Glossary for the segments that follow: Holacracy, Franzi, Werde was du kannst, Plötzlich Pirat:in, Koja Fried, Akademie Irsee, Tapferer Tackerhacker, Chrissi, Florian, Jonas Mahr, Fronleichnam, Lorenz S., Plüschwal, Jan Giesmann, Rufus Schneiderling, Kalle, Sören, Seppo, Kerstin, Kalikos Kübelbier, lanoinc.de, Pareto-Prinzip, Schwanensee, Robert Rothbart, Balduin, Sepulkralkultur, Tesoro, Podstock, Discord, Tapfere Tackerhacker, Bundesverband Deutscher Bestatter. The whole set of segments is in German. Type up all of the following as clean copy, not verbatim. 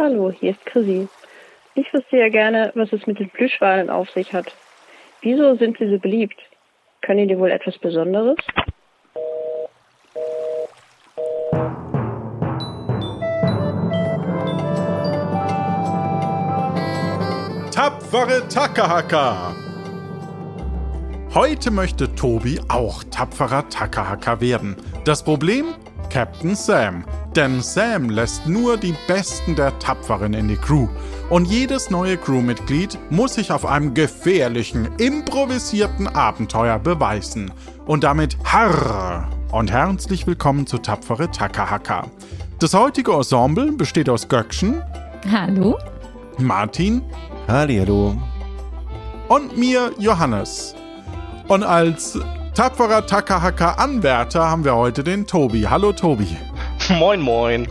Hallo, hier ist Chrissi. Ich wüsste ja gerne, was es mit den Plüschwalen auf sich hat. Wieso sind sie so beliebt? Können die wohl etwas Besonderes? Tapferer Tackerhacker! Heute möchte Tobi auch tapferer Tackerhacker werden. Das Problem? Captain Sam. Denn Sam lässt nur die Besten der Tapferen in die Crew. Und jedes neue Crewmitglied muss sich auf einem gefährlichen, improvisierten Abenteuer beweisen. Und damit harr und herzlich willkommen zu Tapferer Tackerhacker. Das heutige Ensemble besteht aus Göksen. Hallo. Martin. Hallihallo. Und mir, Johannes. Und als tapferer Tackerhacker-Anwärter haben wir heute den Tobi. Hallo Tobi. Moin, moin.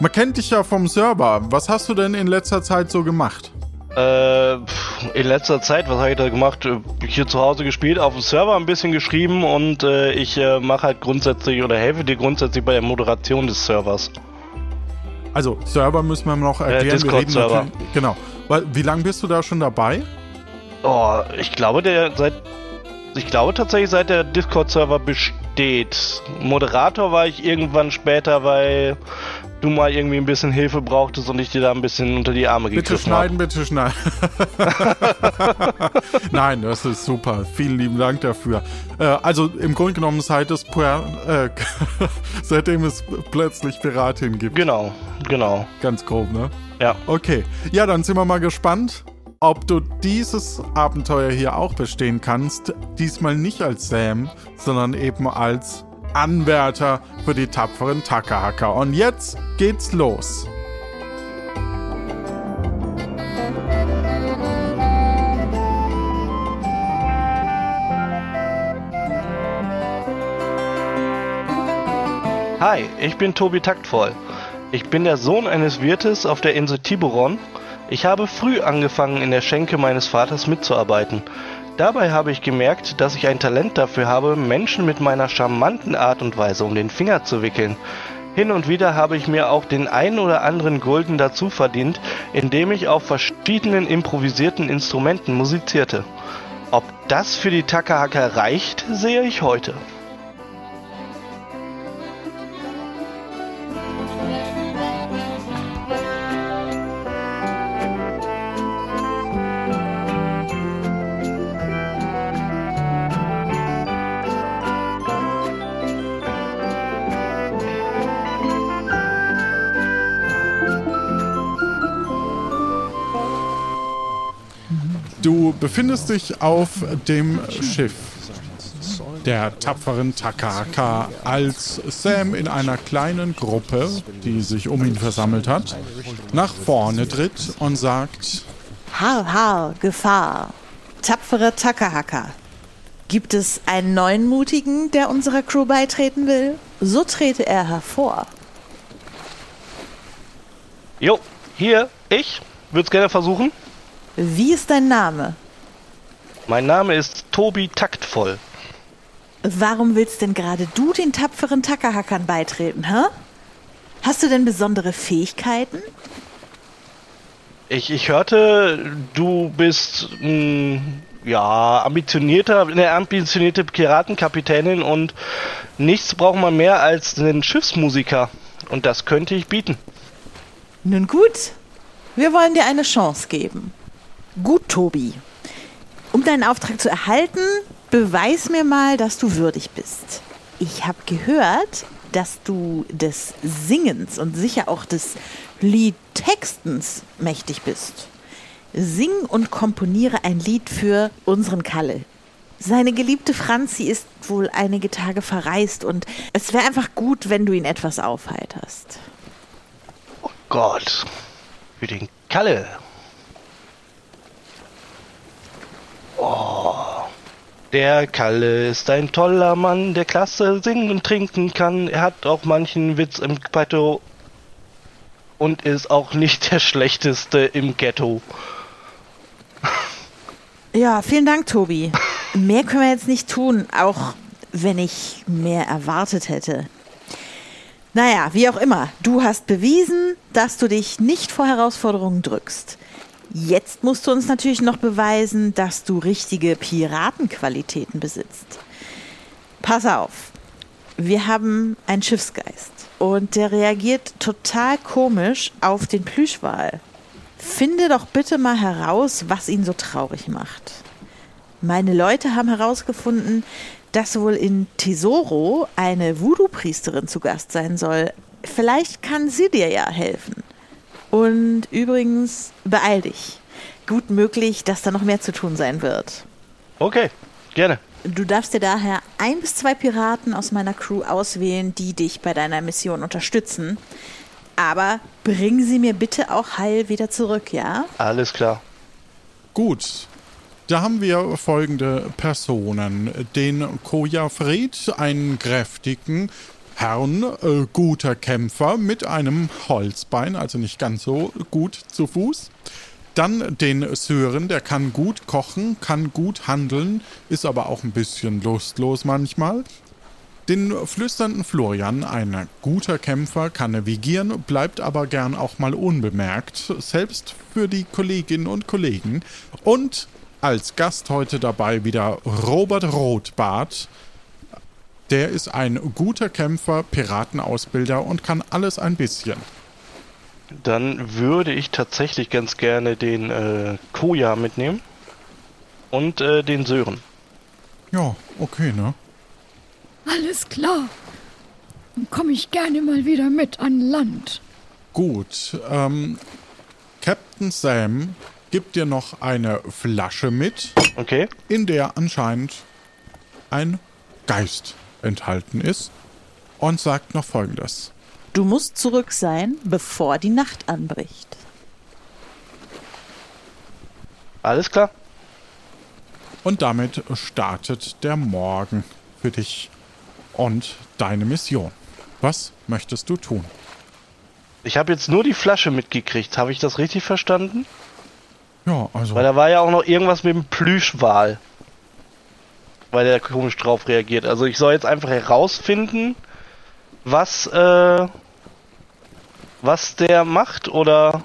Man kennt dich ja vom Server. Was hast du denn in letzter Zeit so gemacht? In letzter Zeit, was habe ich da gemacht? Hier zu Hause gespielt, auf dem Server ein bisschen geschrieben und ich mache halt grundsätzlich oder helfe dir grundsätzlich bei der Moderation des Servers. Also Server müssen wir noch erklären. Discord-Server. Genau. Wie lange bist du da schon dabei? Oh, Ich glaube tatsächlich, seit der Discord-Server besteht. Moderator war ich irgendwann später, weil du mal irgendwie ein bisschen Hilfe brauchtest und ich dir da ein bisschen unter die Arme gegriffen habe. Bitte schneiden. Nein, das ist super. Vielen lieben Dank dafür. Also im Grunde genommen, seitdem es plötzlich Piratin gibt. Genau. Ganz grob, ne? Ja. Okay. Ja, dann sind wir mal gespannt, ob du dieses Abenteuer hier auch bestehen kannst, diesmal nicht als Sam, sondern eben als Anwärter für die tapferen Tackerhacker. Und jetzt geht's los. Hi, ich bin Tobi Taktvoll. Ich bin der Sohn eines Wirtes auf der Insel Tiburon. Ich habe früh angefangen, in der Schenke meines Vaters mitzuarbeiten. Dabei habe ich gemerkt, dass ich ein Talent dafür habe, Menschen mit meiner charmanten Art und Weise um den Finger zu wickeln. Hin und wieder habe ich mir auch den einen oder anderen Gulden dazu verdient, indem ich auf verschiedenen improvisierten Instrumenten musizierte. Ob das für die Tackerhacker reicht, sehe ich heute. Du befindest dich auf dem Schiff der tapferen Takahaka, als Sam in einer kleinen Gruppe, die sich um ihn versammelt hat, nach vorne tritt und sagt: Hau, hau, Gefahr! Tapfere Takahaka! Gibt es einen neuen Mutigen, der unserer Crew beitreten will? So trete er hervor. Jo, hier, ich würde es gerne versuchen. Wie ist dein Name? Mein Name ist Tobi Taktvoll. Warum willst denn gerade du den tapferen Tackerhackern beitreten, hä? Hast du denn besondere Fähigkeiten? Ich hörte, du bist eine ambitionierte Piratenkapitänin und nichts braucht man mehr als einen Schiffsmusiker. Und das könnte ich bieten. Nun gut, wir wollen dir eine Chance geben. Gut, Tobi. Um deinen Auftrag zu erhalten, beweis mir mal, dass du würdig bist. Ich habe gehört, dass du des Singens und sicher auch des Liedtextens mächtig bist. Sing und komponiere ein Lied für unseren Kalle. Seine geliebte Franzi ist wohl einige Tage verreist und es wäre einfach gut, wenn du ihn etwas aufheiterst. Oh Gott, für den Kalle. Oh, der Kalle ist ein toller Mann, der klasse singen und trinken kann. Er hat auch manchen Witz im Petto und ist auch nicht der Schlechteste im Ghetto. Ja, vielen Dank, Tobi. Mehr können wir jetzt nicht tun, auch wenn ich mehr erwartet hätte. Naja, wie auch immer, du hast bewiesen, dass du dich nicht vor Herausforderungen drückst. Jetzt musst du uns natürlich noch beweisen, dass du richtige Piratenqualitäten besitzt. Pass auf, wir haben einen Schiffsgeist und der reagiert total komisch auf den Plüschwal. Finde doch bitte mal heraus, was ihn so traurig macht. Meine Leute haben herausgefunden, dass wohl in Tesoro eine Voodoo-Priesterin zu Gast sein soll. Vielleicht kann sie dir ja helfen. Und übrigens, beeil dich. Gut möglich, dass da noch mehr zu tun sein wird. Okay, gerne. Du darfst dir daher 1 bis 2 Piraten aus meiner Crew auswählen, die dich bei deiner Mission unterstützen. Aber bring sie mir bitte auch heil wieder zurück, ja? Alles klar. Gut. Da haben wir folgende Personen. Den Koja Fried, einen kräftigen Herrn, guter Kämpfer mit einem Holzbein, also nicht ganz so gut zu Fuß. Dann den Sören, der kann gut kochen, kann gut handeln, ist aber auch ein bisschen lustlos manchmal. Den flüsternden Florian, ein guter Kämpfer, kann navigieren, bleibt aber gern auch mal unbemerkt, selbst für die Kolleginnen und Kollegen. Und als Gast heute dabei wieder Robert Rothbart. Der ist ein guter Kämpfer, Piratenausbilder und kann alles ein bisschen. Dann würde ich tatsächlich ganz gerne den Koja mitnehmen und den Sören. Ja, okay, ne? Alles klar. Dann komme ich gerne mal wieder mit an Land. Gut, Captain Sam gibt dir noch eine Flasche mit, okay, in der anscheinend ein Geist enthalten ist und sagt noch Folgendes. Du musst zurück sein, bevor die Nacht anbricht. Alles klar. Und damit startet der Morgen für dich und deine Mission. Was möchtest du tun? Ich habe jetzt nur die Flasche mitgekriegt. Habe ich das richtig verstanden? Ja, also. Weil da war ja auch noch irgendwas mit dem Plüschwal. Weil der komisch drauf reagiert. Also ich soll jetzt einfach herausfinden, was der macht oder.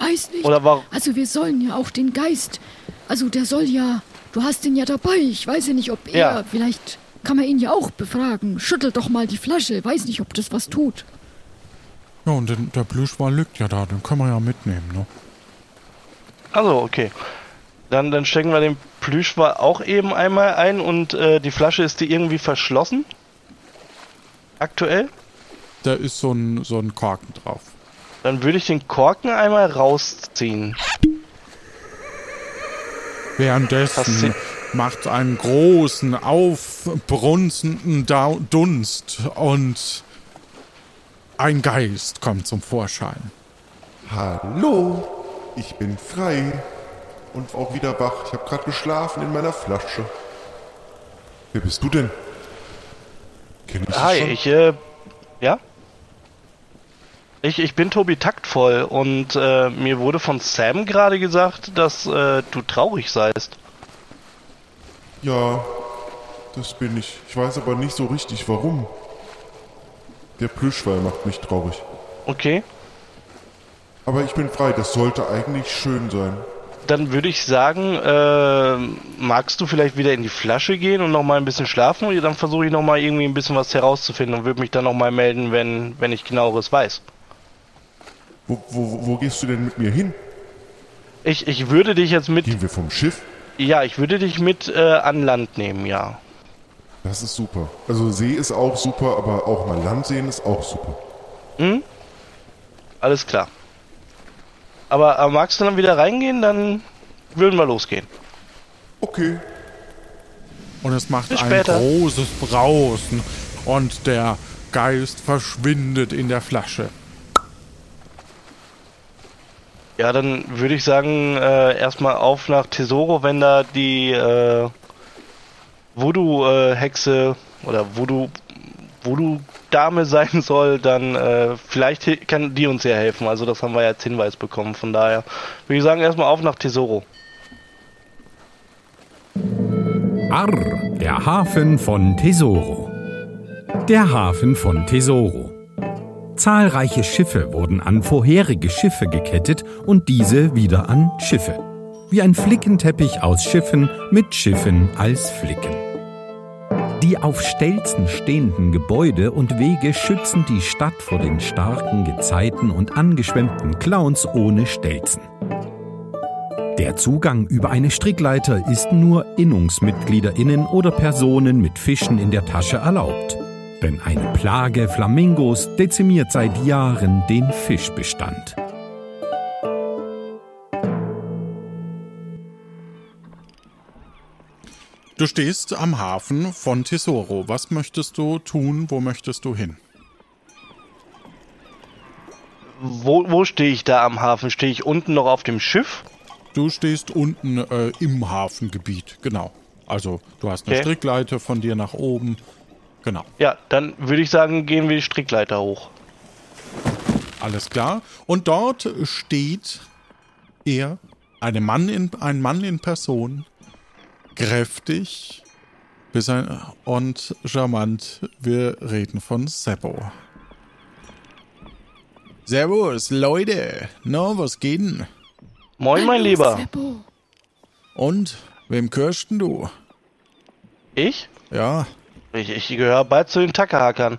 Weiß nicht. Oder warum. Also wir sollen ja auch den Geist. Also der soll ja. Du hast ihn ja dabei. Ich weiß ja nicht, ob er. Ja. Vielleicht kann man ihn ja auch befragen. Schüttelt doch mal die Flasche. Weiß nicht, ob das was tut. Ja, und der Plüschwal liegt ja da, den können wir ja mitnehmen, ne? Also, okay. Dann stecken wir den Plüschwal auch eben einmal ein und die Flasche, ist die irgendwie verschlossen? Aktuell? Da ist so ein Korken drauf. Dann würde ich den Korken einmal rausziehen. Währenddessen macht einen großen, aufbrunzenden Dunst und ein Geist kommt zum Vorschein. Hallo, ich bin frei und auch wieder wach. Ich habe gerade geschlafen in meiner Flasche. Wer bist du denn? Kenn ich dich schon? Hi, ja? Ich bin Tobi Taktvoll und mir wurde von Sam gerade gesagt, dass du traurig seist. Ja, das bin ich. Ich weiß aber nicht so richtig, warum. Der Plüschwal macht mich traurig. Okay. Aber ich bin frei, das sollte eigentlich schön sein. Dann würde ich sagen, magst du vielleicht wieder in die Flasche gehen und nochmal ein bisschen schlafen? Und dann versuche ich nochmal irgendwie ein bisschen was herauszufinden und würde mich dann nochmal melden, wenn ich genaueres weiß. Wo gehst du denn mit mir hin? Ich würde dich jetzt mit... Gehen wir vom Schiff? Ja, ich würde dich mit an Land nehmen, ja. Das ist super. Also See ist auch super, aber auch mal Land sehen ist auch super. Mhm. Alles klar. Aber magst du dann wieder reingehen, dann würden wir losgehen. Okay. Und es macht ein großes Brausen und der Geist verschwindet in der Flasche. Ja, dann würde ich sagen, erstmal auf nach Tesoro, wenn da die... Voodoo-Hexe oder Voodoo-Dame sein soll, dann vielleicht kann die uns ja helfen. Also das haben wir ja als Hinweis bekommen. Von daher würde ich sagen, erstmal auf nach Tesoro. Arr, der Hafen von Tesoro. der Hafen von Tesoro. Zahlreiche Schiffe wurden an vorherige Schiffe gekettet und diese wieder an Schiffe. Wie ein Flickenteppich aus Schiffen mit Schiffen als Flicken. Die auf Stelzen stehenden Gebäude und Wege schützen die Stadt vor den starken Gezeiten und angeschwemmten Clowns ohne Stelzen. Der Zugang über eine Strickleiter ist nur InnungsmitgliederInnen oder Personen mit Fischen in der Tasche erlaubt. Denn eine Plage Flamingos dezimiert seit Jahren den Fischbestand. Du stehst am Hafen von Tesoro. Was möchtest du tun? Wo möchtest du hin? Wo stehe ich da am Hafen? Stehe ich unten noch auf dem Schiff? Du stehst unten im Hafengebiet, genau. Also du hast eine Strickleiter von dir nach oben, genau. Ja, dann würde ich sagen, gehen wir die Strickleiter hoch. Alles klar. Und dort steht ein Mann in Person, kräftig und charmant. Wir reden von Seppo. Servus, Leute. Na, was geht denn? Moin, mein Lieber. Seppo. Und, wem gehörst denn du? Ich? Ja. Ich gehöre bald zu den Tackerhackern.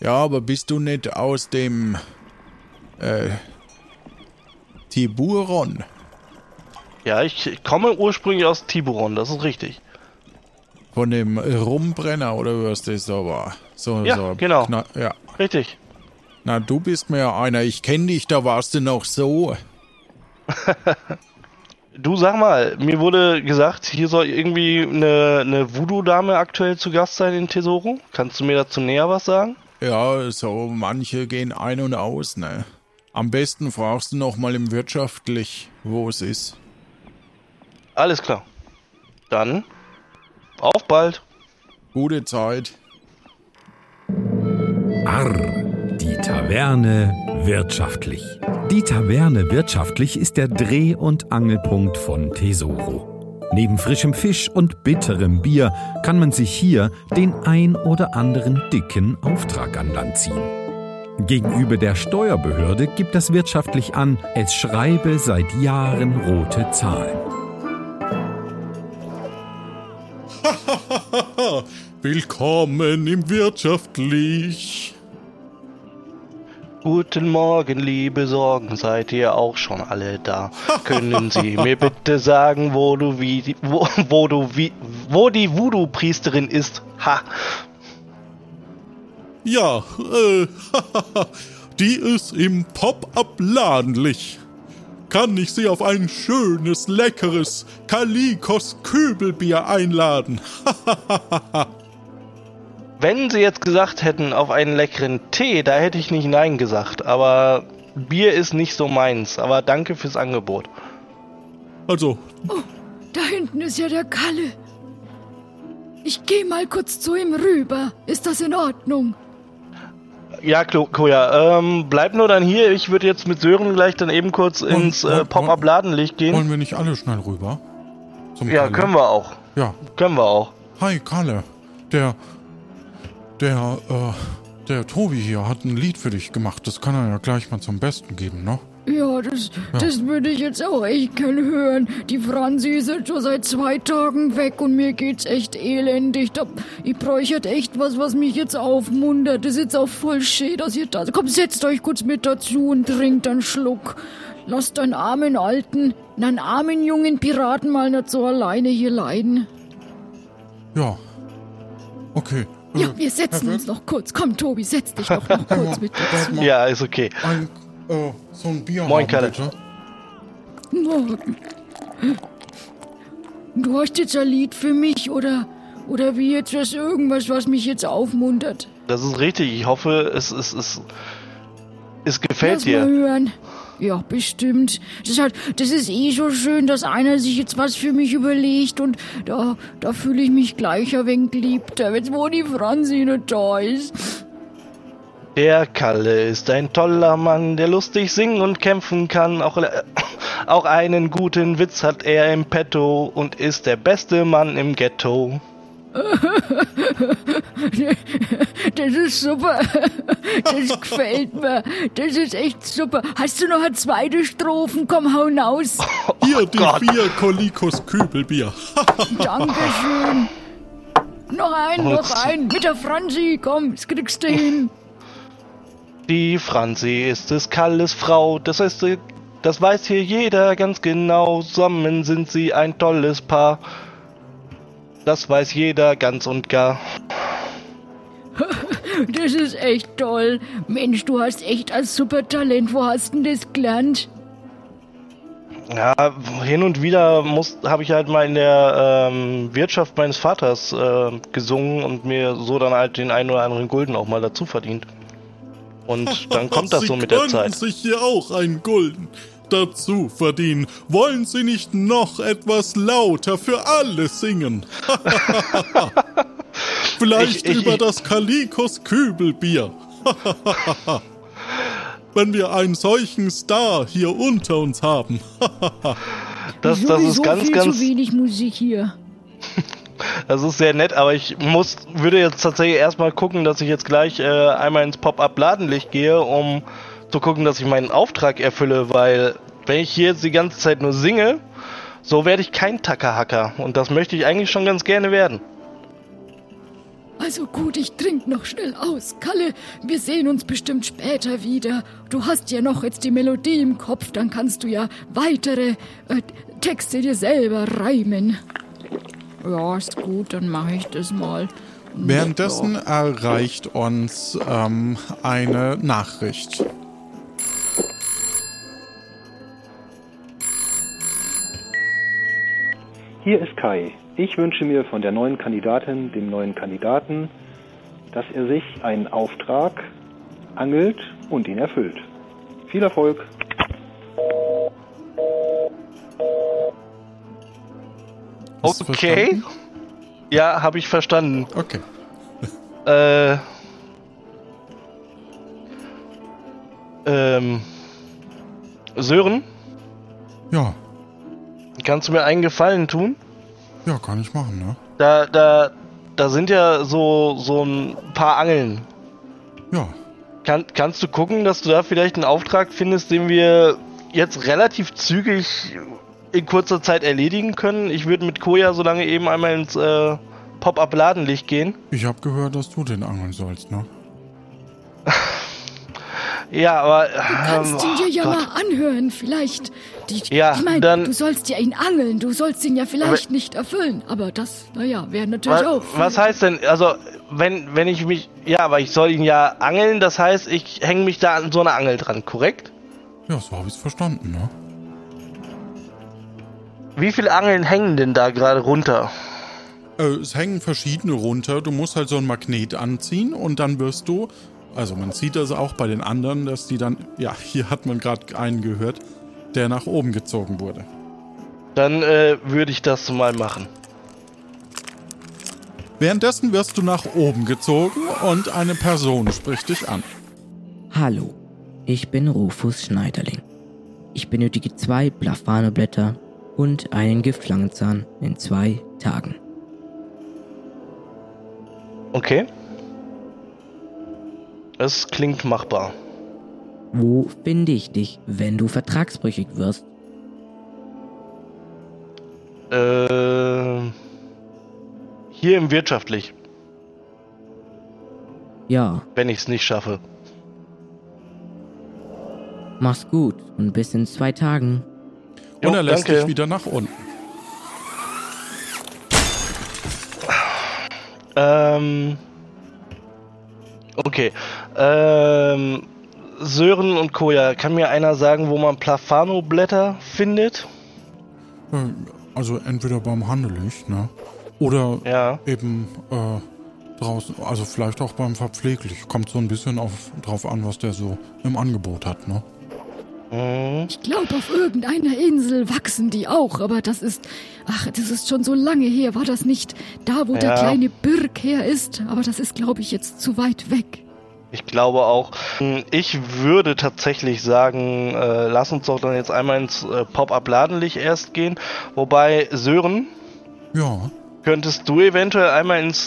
Ja, aber bist du nicht aus dem Tiburon? Ja, ich komme ursprünglich aus Tiburon, das ist richtig. Von dem Rumbrenner oder was das da war? So, genau. Ja. Richtig. Na, du bist mir ja einer. Ich kenne dich, da warst du noch so. Du, sag mal, mir wurde gesagt, hier soll irgendwie eine Voodoo-Dame aktuell zu Gast sein in Tesoro. Kannst du mir dazu näher was sagen? Ja, so manche gehen ein und aus, ne? Am besten fragst du nochmal im Wirtschaftlich, wo es ist. Alles klar. Dann auf bald. Gute Zeit. Arr, die Taverne wirtschaftlich. Die Taverne wirtschaftlich ist der Dreh- und Angelpunkt von Tesoro. Neben frischem Fisch und bitterem Bier kann man sich hier den ein oder anderen dicken Auftrag an Land ziehen. Gegenüber der Steuerbehörde gibt das wirtschaftlich an, es schreibe seit Jahren rote Zahlen. Willkommen im Wirtschaftlich. Guten Morgen, liebe Sorgen, seid ihr auch schon alle da? Können Sie mir bitte sagen, wo die Voodoo-Priesterin ist? Ha! Ja, die ist im Pop-Up-Ladenlich. Kann ich Sie auf ein schönes, leckeres Kalikos Kübelbier einladen? Wenn Sie jetzt gesagt hätten, auf einen leckeren Tee, da hätte ich nicht Nein gesagt. Aber Bier ist nicht so meins. Aber danke fürs Angebot. Also. Oh, da hinten ist ja der Kalle. Ich gehe mal kurz zu ihm rüber. Ist das in Ordnung? Ja, Koja, bleib nur dann hier. Ich würde jetzt mit Sören gleich dann eben kurz ins Pop-Up-Ladenlicht gehen. Wollen wir nicht alle schnell rüber? Ja, können wir auch. Ja. Können wir auch. Hi, Kalle. Der Tobi hier hat ein Lied für dich gemacht. Das kann er ja gleich mal zum Besten geben, ne? Ja, das würde ich jetzt auch echt gerne hören. Die Franzi ist jetzt schon seit 2 Tagen weg und mir geht's echt elendig. Ich bräuchte echt was mich jetzt aufmuntert. Das ist jetzt auch voll schön, dass ihr da seid. Komm, setzt euch kurz mit dazu und trinkt einen Schluck. Lasst einen armen jungen Piraten mal nicht so alleine hier leiden. Ja, okay. Ja, wir setzen uns noch kurz. Komm, Tobi, setz dich doch noch kurz mit dazu. Ja, ist okay. So ein Bier. Moin, Kalle. Morgen. Du hast jetzt ein Lied für mich, oder wie jetzt irgendwas, was mich jetzt aufmuntert? Das ist richtig. Ich hoffe, es gefällt Lass dir. Mal hören. Ja, bestimmt. Das ist eh so schön, dass einer sich jetzt was für mich überlegt und da fühle ich mich gleich ein wenig geliebter, jetzt wo die Franzi nicht da ist. Der Kalle ist ein toller Mann, der lustig singen und kämpfen kann. Auch einen guten Witz hat er im Petto und ist der beste Mann im Ghetto. Das ist super. Das gefällt mir. Das ist echt super. Hast du noch eine zweite Strophe? Komm, hau raus. Hier, die vier Kalikos Kübelbier. Dankeschön. Noch ein. Mit der Franzi. Komm, das kriegst du hin. Die Franzi ist des Kalles Frau. Das weiß hier jeder ganz genau. Zusammen sind sie ein tolles Paar. Das weiß jeder ganz und gar. Das ist echt toll. Mensch, du hast echt ein super Talent. Wo hast denn das gelernt? Ja, hin und wieder habe ich halt mal in der Wirtschaft meines Vaters gesungen und mir so dann halt den einen oder anderen Gulden auch mal dazu verdient. Und dann kommt das so mit der Zeit. Sie können sich hier auch einen Gulden dazu verdienen. Wollen Sie nicht noch etwas lauter für alle singen? Vielleicht über das Kalikos Kübelbier. Wenn wir einen solchen Star hier unter uns haben. Das ist ganz zu wenig Musik hier. Das ist sehr nett, aber ich würde jetzt tatsächlich erstmal gucken, dass ich jetzt gleich einmal ins Pop-Up-Ladenlicht gehe, um zu gucken, dass ich meinen Auftrag erfülle, weil wenn ich hier jetzt die ganze Zeit nur singe, so werde ich kein Takahaka und das möchte ich eigentlich schon ganz gerne werden. Also gut, ich trinke noch schnell aus. Kalle, wir sehen uns bestimmt später wieder. Du hast ja noch jetzt die Melodie im Kopf, dann kannst du ja weitere Texte dir selber reimen. Ja, ist gut, dann mache ich das mal. Währenddessen erreicht uns eine Nachricht. Hier ist Kai. Ich wünsche mir von der neuen Kandidatin, dem neuen Kandidaten, dass er sich einen Auftrag angelt und ihn erfüllt. Viel Erfolg! Okay. Ja, habe ich verstanden. Okay. Sören? Ja. Kannst du mir einen Gefallen tun? Ja, kann ich machen, ne? Da sind ja so ein paar Angeln. Ja. Kannst du gucken, dass du da vielleicht einen Auftrag findest, den wir jetzt relativ zügig in kurzer Zeit erledigen können? Ich würde mit Koja so lange eben einmal ins Pop-Up-Ladenlicht gehen. Ich habe gehört, dass du den angeln sollst, ne? Ja, aber... Du kannst ihn dir ja mal anhören, vielleicht. Du sollst ja ihn angeln, du sollst ihn ja vielleicht nicht erfüllen, aber das, wäre natürlich auch... Was heißt denn, also, wenn ich mich... Ja, aber ich soll ihn ja angeln, das heißt, ich hänge mich da an so eine Angel dran, korrekt? Ja, so habe ich es verstanden, ne? Wie viele Angeln hängen denn da gerade runter? Es hängen verschiedene runter, du musst halt so einen Magnet anziehen und dann wirst du... Also man sieht das auch bei den anderen, dass die dann... Ja, hier hat man gerade einen gehört, der nach oben gezogen wurde. Dann würde ich das mal machen. Währenddessen wirst du nach oben gezogen und eine Person spricht dich an. Hallo, ich bin Rufus Schneiderling. Ich benötige 2 Blafanoblätter und einen Giftschlangenzahn in 2 Tagen. Okay. Es klingt machbar. Wo finde ich dich, wenn du vertragsbrüchig wirst? Hier im Wirtschaftlich. Ja. Wenn ich es nicht schaffe. Mach's gut und bis in 2 Tagen. Und er lässt dich wieder nach unten. Okay. Sören und Koja, kann mir einer sagen, wo man Plafano-Blätter findet? Also entweder beim Handelig, ne? Oder eben draußen, also vielleicht auch beim Verpfleglich. Kommt so ein bisschen drauf an, was der so im Angebot hat, ne? Ich glaube, auf irgendeiner Insel wachsen die auch, aber das ist schon so lange her. War das nicht da, wo der kleine Birk her ist? Aber das ist, glaube ich, jetzt zu weit weg. Ich glaube auch. Ich würde tatsächlich sagen, lass uns doch dann jetzt einmal ins Pop-Up-Ladenlicht erst gehen. Wobei, Sören, Könntest du eventuell einmal ins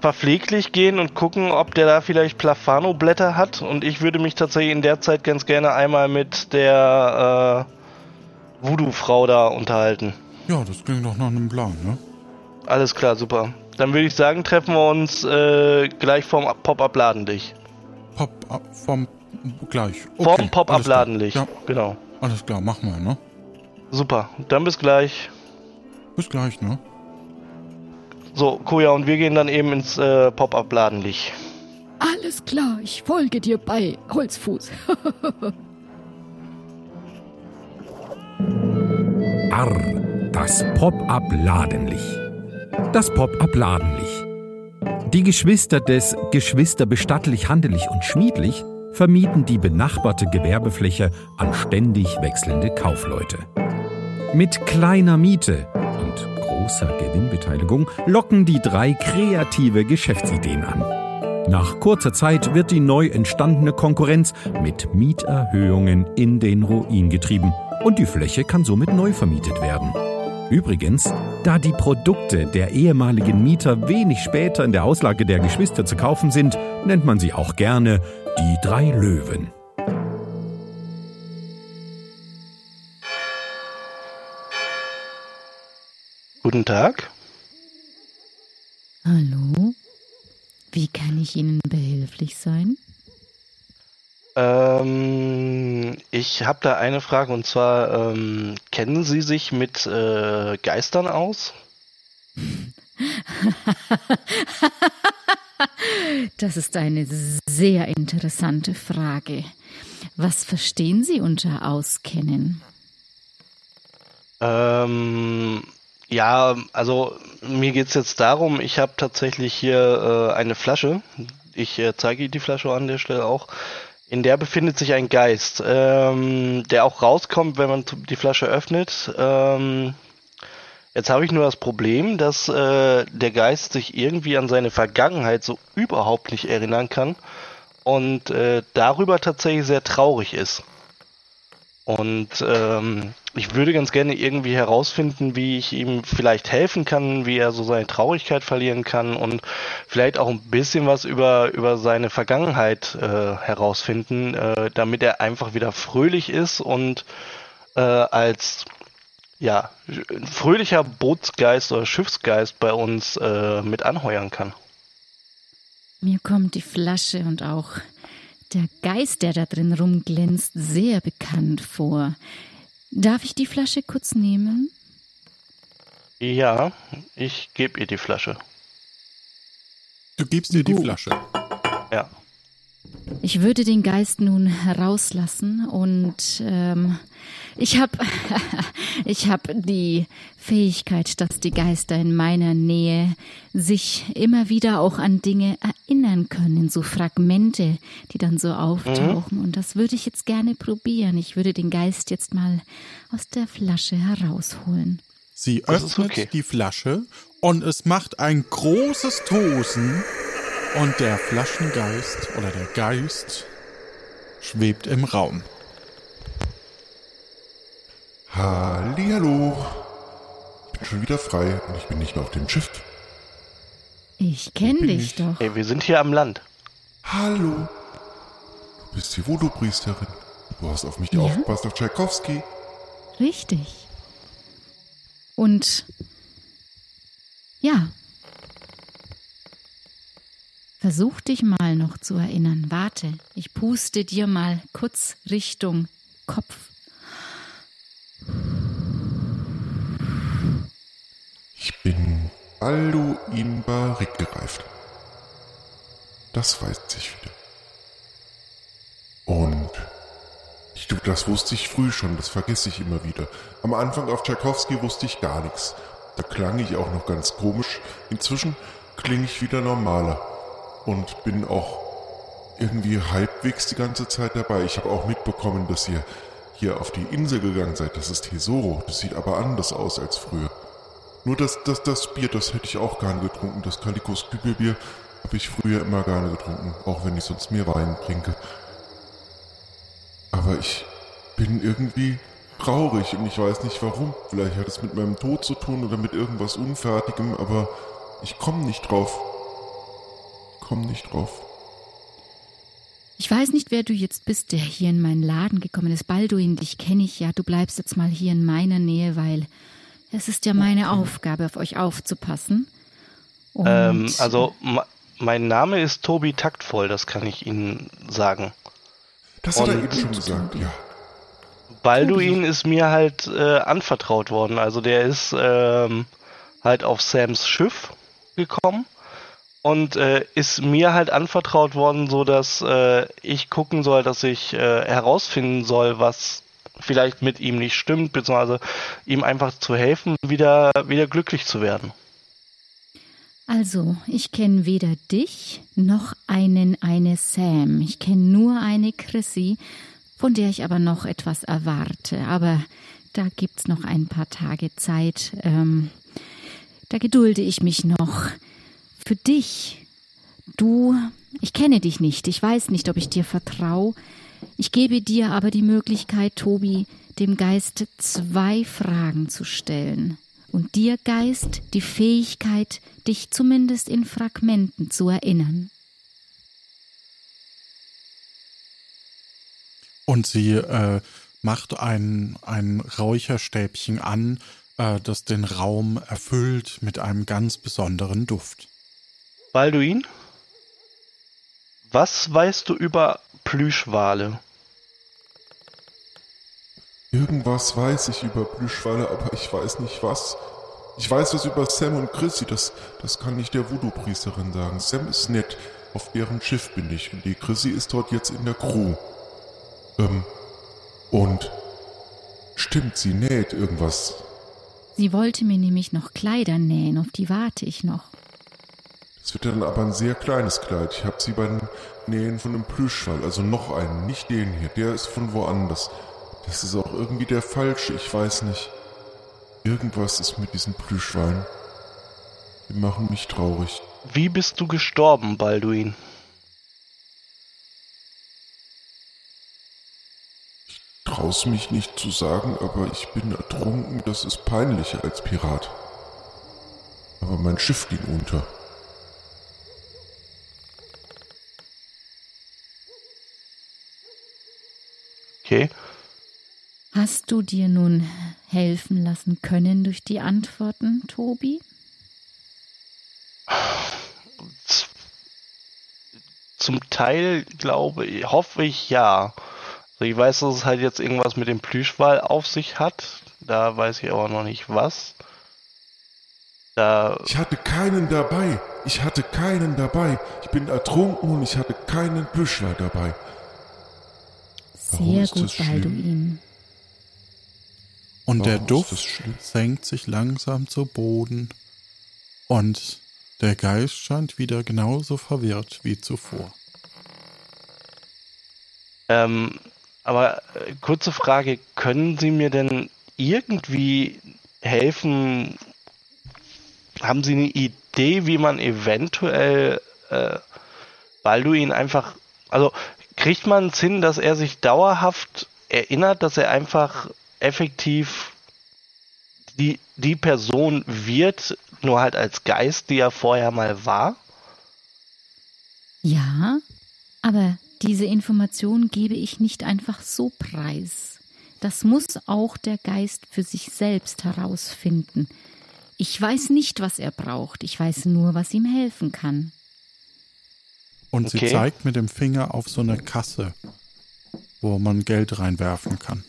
Verpfleglich gehen und gucken, ob der da vielleicht Plafano-Blätter hat? Und ich würde mich tatsächlich in der Zeit ganz gerne einmal mit der Voodoo-Frau da unterhalten. Ja, das klingt doch nach einem Plan, ne? Alles klar, super. Dann würde ich sagen, treffen wir uns gleich vom Pop-Up-Laden dich. Pop-Up, vom gleich. Okay, vom Pop-Up-Laden dich, ja. Genau. Alles klar, mach mal, ne? Super, dann bis gleich. Bis gleich, ne? So, Koja, und wir gehen dann eben ins Pop-Up-Laden dich. Alles klar, ich folge dir bei Holzfuß. Arr. Das Pop-Up-Ladenlich. Das Pop-Up-Ladenlich. Die Geschwister des Geschwisterbestattlich, Handelig und Schmiedlich vermieten die benachbarte Gewerbefläche an ständig wechselnde Kaufleute. Mit kleiner Miete und großer Gewinnbeteiligung locken die drei kreative Geschäftsideen an. Nach kurzer Zeit wird die neu entstandene Konkurrenz mit Mieterhöhungen in den Ruin getrieben und die Fläche kann somit neu vermietet werden. Übrigens, da die Produkte der ehemaligen Mieter wenig später in der Auslage der Geschwister zu kaufen sind, nennt man sie auch gerne die drei Löwen. Guten Tag. Hallo. Wie kann ich Ihnen behilflich sein? Ich habe da eine Frage und zwar, kennen Sie sich mit Geistern aus? Das ist eine sehr interessante Frage. Was verstehen Sie unter Auskennen? Ja, also mir geht es jetzt darum, ich habe tatsächlich hier eine Flasche. Ich zeige Ihnen die Flasche an der Stelle auch. In der befindet sich ein Geist, der auch rauskommt, wenn man die Flasche öffnet. Jetzt habe ich nur das Problem, dass der Geist sich irgendwie an seine Vergangenheit so überhaupt nicht erinnern kann und darüber tatsächlich sehr traurig ist. Und ich würde ganz gerne irgendwie herausfinden, wie ich ihm vielleicht helfen kann, wie er so seine Traurigkeit verlieren kann und vielleicht auch ein bisschen was über seine Vergangenheit herausfinden, damit er einfach wieder fröhlich ist und als ja fröhlicher Bootsgeist oder Schiffsgeist bei uns mit anheuern kann. Mir kommt die Flasche und auch der Geist, der da drin rumglänzt, sehr bekannt vor. Darf ich die Flasche kurz nehmen? Ja, ich gebe ihr die Flasche. Du gibst ihr die Flasche? Ja. Ich würde den Geist nun herauslassen und ich hab die Fähigkeit, dass die Geister in meiner Nähe sich immer wieder auch an Dinge erinnern können, so Fragmente, die dann so auftauchen. Mhm. Und das würde ich jetzt gerne probieren. Ich würde den Geist jetzt mal aus der Flasche herausholen. Sie öffnet die Flasche und es macht ein großes Tosen. Und der Flaschengeist oder der Geist schwebt im Raum. Hallihallo. Ich bin schon wieder frei und ich bin nicht mehr auf dem Schiff. Ich kenne dich doch. Hey, wir sind hier am Land. Hallo. Du bist die Voodoo-Priesterin. Du hast auf mich aufgepasst, auf Tschaikowski. Richtig. Und ja. Versuch dich mal noch zu erinnern. Warte, ich puste dir mal kurz Richtung Kopf. Ich bin Balduin Barrik gereift. Das weiß ich wieder. Und das wusste ich früh schon, das vergesse ich immer wieder. Am Anfang auf Tschaikowski wusste ich gar nichts. Da klang ich auch noch ganz komisch. Inzwischen klinge ich wieder normaler. Und bin auch irgendwie halbwegs die ganze Zeit dabei. Ich habe auch mitbekommen, dass ihr hier auf die Insel gegangen seid. Das ist Tesoro. Das sieht aber anders aus als früher. Nur das Bier, das hätte ich auch gerne getrunken. Das Kalikos Kübelbier habe ich früher immer gerne getrunken. Auch wenn ich sonst mehr Wein trinke. Aber ich bin irgendwie traurig und ich weiß nicht warum. Vielleicht hat es mit meinem Tod zu tun oder mit irgendwas Unfertigem, aber ich komme nicht drauf. Ich weiß nicht, wer du jetzt bist, der hier in meinen Laden gekommen ist. Balduin, dich kenne ich ja. Du bleibst jetzt mal hier in meiner Nähe, weil es ist ja meine Aufgabe, auf euch aufzupassen. Und mein Name ist Tobi Taktvoll, das kann ich Ihnen sagen. Das hat er eben schon gesagt, ja. Balduin ist mir halt anvertraut worden. Also der ist halt auf Sams Schiff gekommen und ist mir halt anvertraut worden, sodass ich gucken soll, dass ich herausfinden soll, was vielleicht mit ihm nicht stimmt, beziehungsweise ihm einfach zu helfen, wieder glücklich zu werden. Also, ich kenne weder dich noch eine Sam. Ich kenne nur eine Chrissi, von der ich aber noch etwas erwarte. Aber da gibt's noch ein paar Tage Zeit. Da gedulde ich mich noch. Für dich, ich kenne dich nicht. Ich weiß nicht, ob ich dir vertraue. Ich gebe dir aber die Möglichkeit, Tobi, dem Geist 2 Fragen zu stellen. Und dir, Geist, die Fähigkeit, dich zumindest in Fragmenten zu erinnern. Und sie macht ein Räucherstäbchen an, das den Raum erfüllt mit einem ganz besonderen Duft. Balduin, was weißt du über Plüschwale? Irgendwas weiß ich über Plüschwale, aber ich weiß nicht was. Ich weiß was über Sam und Chrissi, das kann ich der Voodoo-Priesterin sagen. Sam ist nett, auf deren Schiff bin ich und die Chrissi ist dort jetzt in der Crew. Und stimmt, sie näht irgendwas. Sie wollte mir nämlich noch Kleider nähen, auf die warte ich noch. Das wird dann aber ein sehr kleines Kleid. Ich habe sie beim Nähen von einem Plüschwal, also noch einen, nicht den hier, der ist von woanders. Das ist auch irgendwie der falsche, ich weiß nicht. Irgendwas ist mit diesen Plüschwalen. Die machen mich traurig. Wie bist du gestorben, Balduin? Ich trau's mich nicht zu sagen, aber ich bin ertrunken. Das ist peinlicher als Pirat. Aber mein Schiff ging unter. Okay. Hast du dir nun helfen lassen können durch die Antworten, Tobi? Zum Teil hoffe ich ja. Also ich weiß, dass es halt jetzt irgendwas mit dem Plüschwal auf sich hat. Da weiß ich aber noch nicht was. Ich hatte keinen dabei. Ich bin ertrunken und ich hatte keinen Plüschwal dabei. Sehr gut, Balduin. Und der Duft senkt sich langsam zu Boden und der Geist scheint wieder genauso verwirrt wie zuvor. Aber kurze Frage, können Sie mir denn irgendwie helfen? Haben Sie eine Idee, wie man eventuell Balduin einfach... Also kriegt man es hin, dass er sich dauerhaft erinnert, dass er einfach... effektiv die Person wird, nur halt als Geist, die er vorher mal war? Ja, aber diese Information gebe ich nicht einfach so preis. Das muss auch der Geist für sich selbst herausfinden. Ich weiß nicht, was er braucht. Ich weiß nur, was ihm helfen kann. Und sie zeigt mit dem Finger auf so eine Kasse, wo man Geld reinwerfen kann.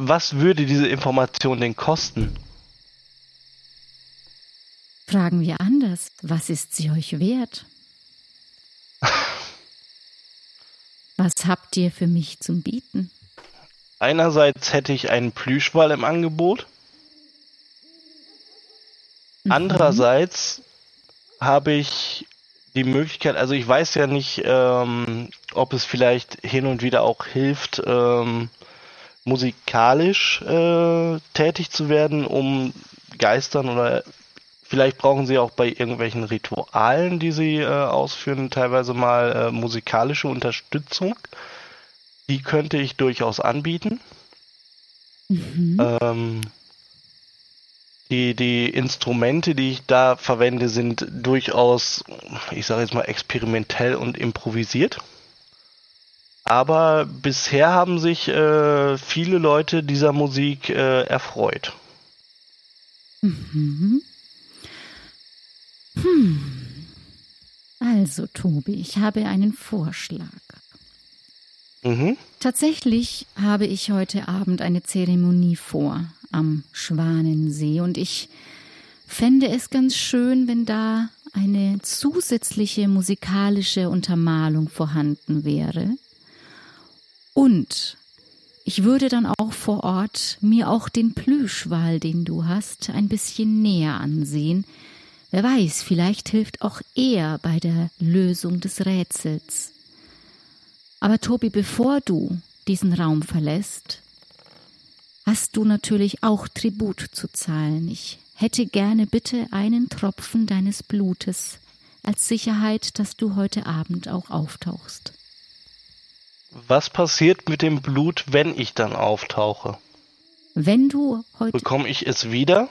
Was würde diese Information denn kosten? Fragen wir anders. Was ist sie euch wert? Was habt ihr für mich zum Bieten? Einerseits hätte ich einen Plüschwal im Angebot. Andererseits habe ich die Möglichkeit, also ich weiß ja nicht, ob es vielleicht hin und wieder auch hilft, musikalisch tätig zu werden, um Geistern oder vielleicht brauchen sie auch bei irgendwelchen Ritualen, die sie ausführen, teilweise mal musikalische Unterstützung. Die könnte ich durchaus anbieten. Mhm. Die Instrumente, die ich da verwende, sind durchaus, ich sage jetzt mal, experimentell und improvisiert. Aber bisher haben sich viele Leute dieser Musik erfreut. Mhm. Hm. Also, Tobi, ich habe einen Vorschlag. Mhm. Tatsächlich habe ich heute Abend eine Zeremonie vor am Schwanensee und ich fände es ganz schön, wenn da eine zusätzliche musikalische Untermalung vorhanden wäre. Und ich würde dann auch vor Ort mir auch den Plüschwal, den du hast, ein bisschen näher ansehen. Wer weiß, vielleicht hilft auch er bei der Lösung des Rätsels. Aber Tobi, bevor du diesen Raum verlässt, hast du natürlich auch Tribut zu zahlen. Ich hätte gerne bitte einen Tropfen deines Blutes als Sicherheit, dass du heute Abend auch auftauchst. Was passiert mit dem Blut, wenn ich dann auftauche? Wenn du heute... Bekomme ich es wieder?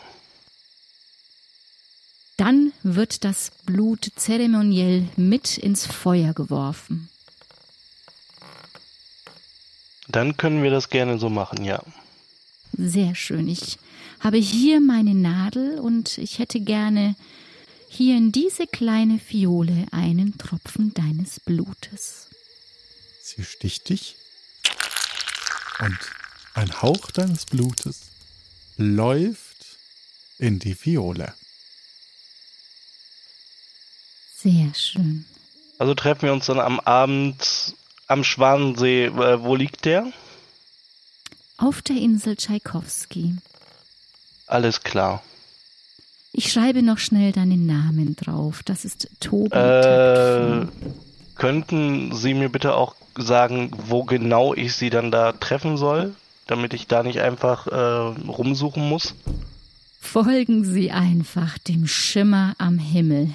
Dann wird das Blut zeremoniell mit ins Feuer geworfen. Dann können wir das gerne so machen, ja. Sehr schön. Ich habe hier meine Nadel und ich hätte gerne hier in diese kleine Fiole einen Tropfen deines Blutes. Sie sticht dich und ein Hauch deines Blutes läuft in die Fiole. Sehr schön. Also treffen wir uns dann am Abend... Am Schwanensee, wo liegt der? Auf der Insel Tschaikowski. Alles klar. Ich schreibe noch schnell deinen Namen drauf. Das ist Tobi Taktvoll. Könnten Sie mir bitte auch sagen, wo genau ich Sie dann da treffen soll, damit ich da nicht einfach rumsuchen muss? Folgen Sie einfach dem Schimmer am Himmel.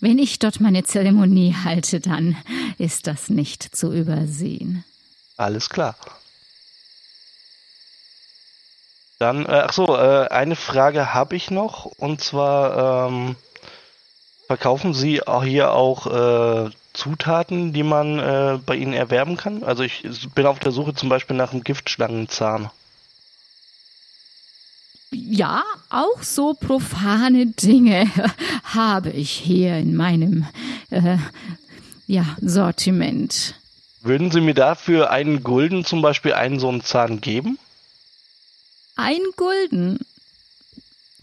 Wenn ich dort meine Zeremonie halte, dann ist das nicht zu übersehen. Alles klar. Dann, eine Frage habe ich noch. Und zwar, verkaufen Sie auch hier auch Zutaten, die man bei Ihnen erwerben kann? Also ich bin auf der Suche zum Beispiel nach einem Giftschlangenzahn. Ja, auch so profane Dinge habe ich hier in meinem Sortiment. Würden Sie mir dafür einen Gulden zum Beispiel einen so einen Zahn geben? Ein Gulden?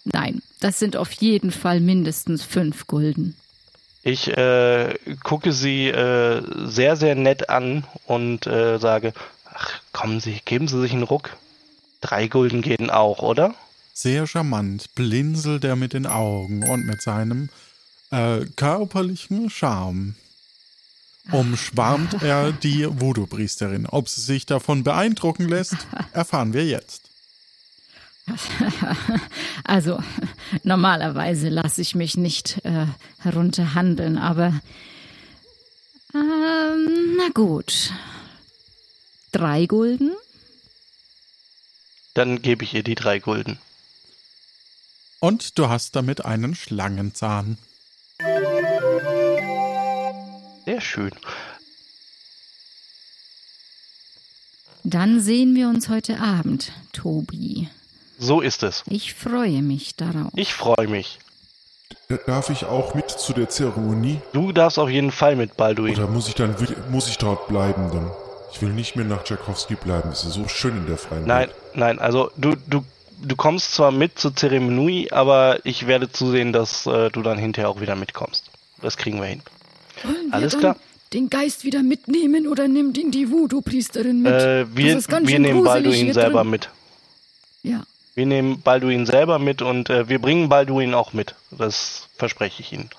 Nein, das sind auf jeden Fall mindestens 5 Gulden. Ich gucke Sie sehr, sehr nett an und sage, ach, kommen Sie, geben Sie sich einen Ruck. 3 Gulden gehen auch, oder? Sehr charmant blinzelt er mit den Augen und mit seinem körperlichen Charme umschwarmt er die Voodoo-Priesterin. Ob sie sich davon beeindrucken lässt, erfahren wir jetzt. Also, normalerweise lasse ich mich nicht herunterhandeln, aber na gut. 3 Gulden? Dann gebe ich ihr die 3 Gulden. Und du hast damit einen Schlangenzahn. Sehr schön. Dann sehen wir uns heute Abend, Tobi. So ist es. Ich freue mich darauf. Ich freue mich. Darf ich auch mit zu der Zeremonie? Du darfst auf jeden Fall mit, Balduin. Oder muss ich dort bleiben dann? Ich will nicht mehr nach Tschaikowski bleiben. Es ist so schön in der freien Welt. Nein, also du kommst zwar mit zur Zeremonie, aber ich werde zusehen, dass du dann hinterher auch wieder mitkommst. Das kriegen wir hin. Wollen Alles wir dann klar. den Geist wieder mitnehmen oder nimmt ihn die Voodoo-Priesterin mit? Wir nehmen Balduin selber mit. Ja. Wir nehmen Balduin selber mit und wir bringen Balduin auch mit. Das verspreche ich Ihnen.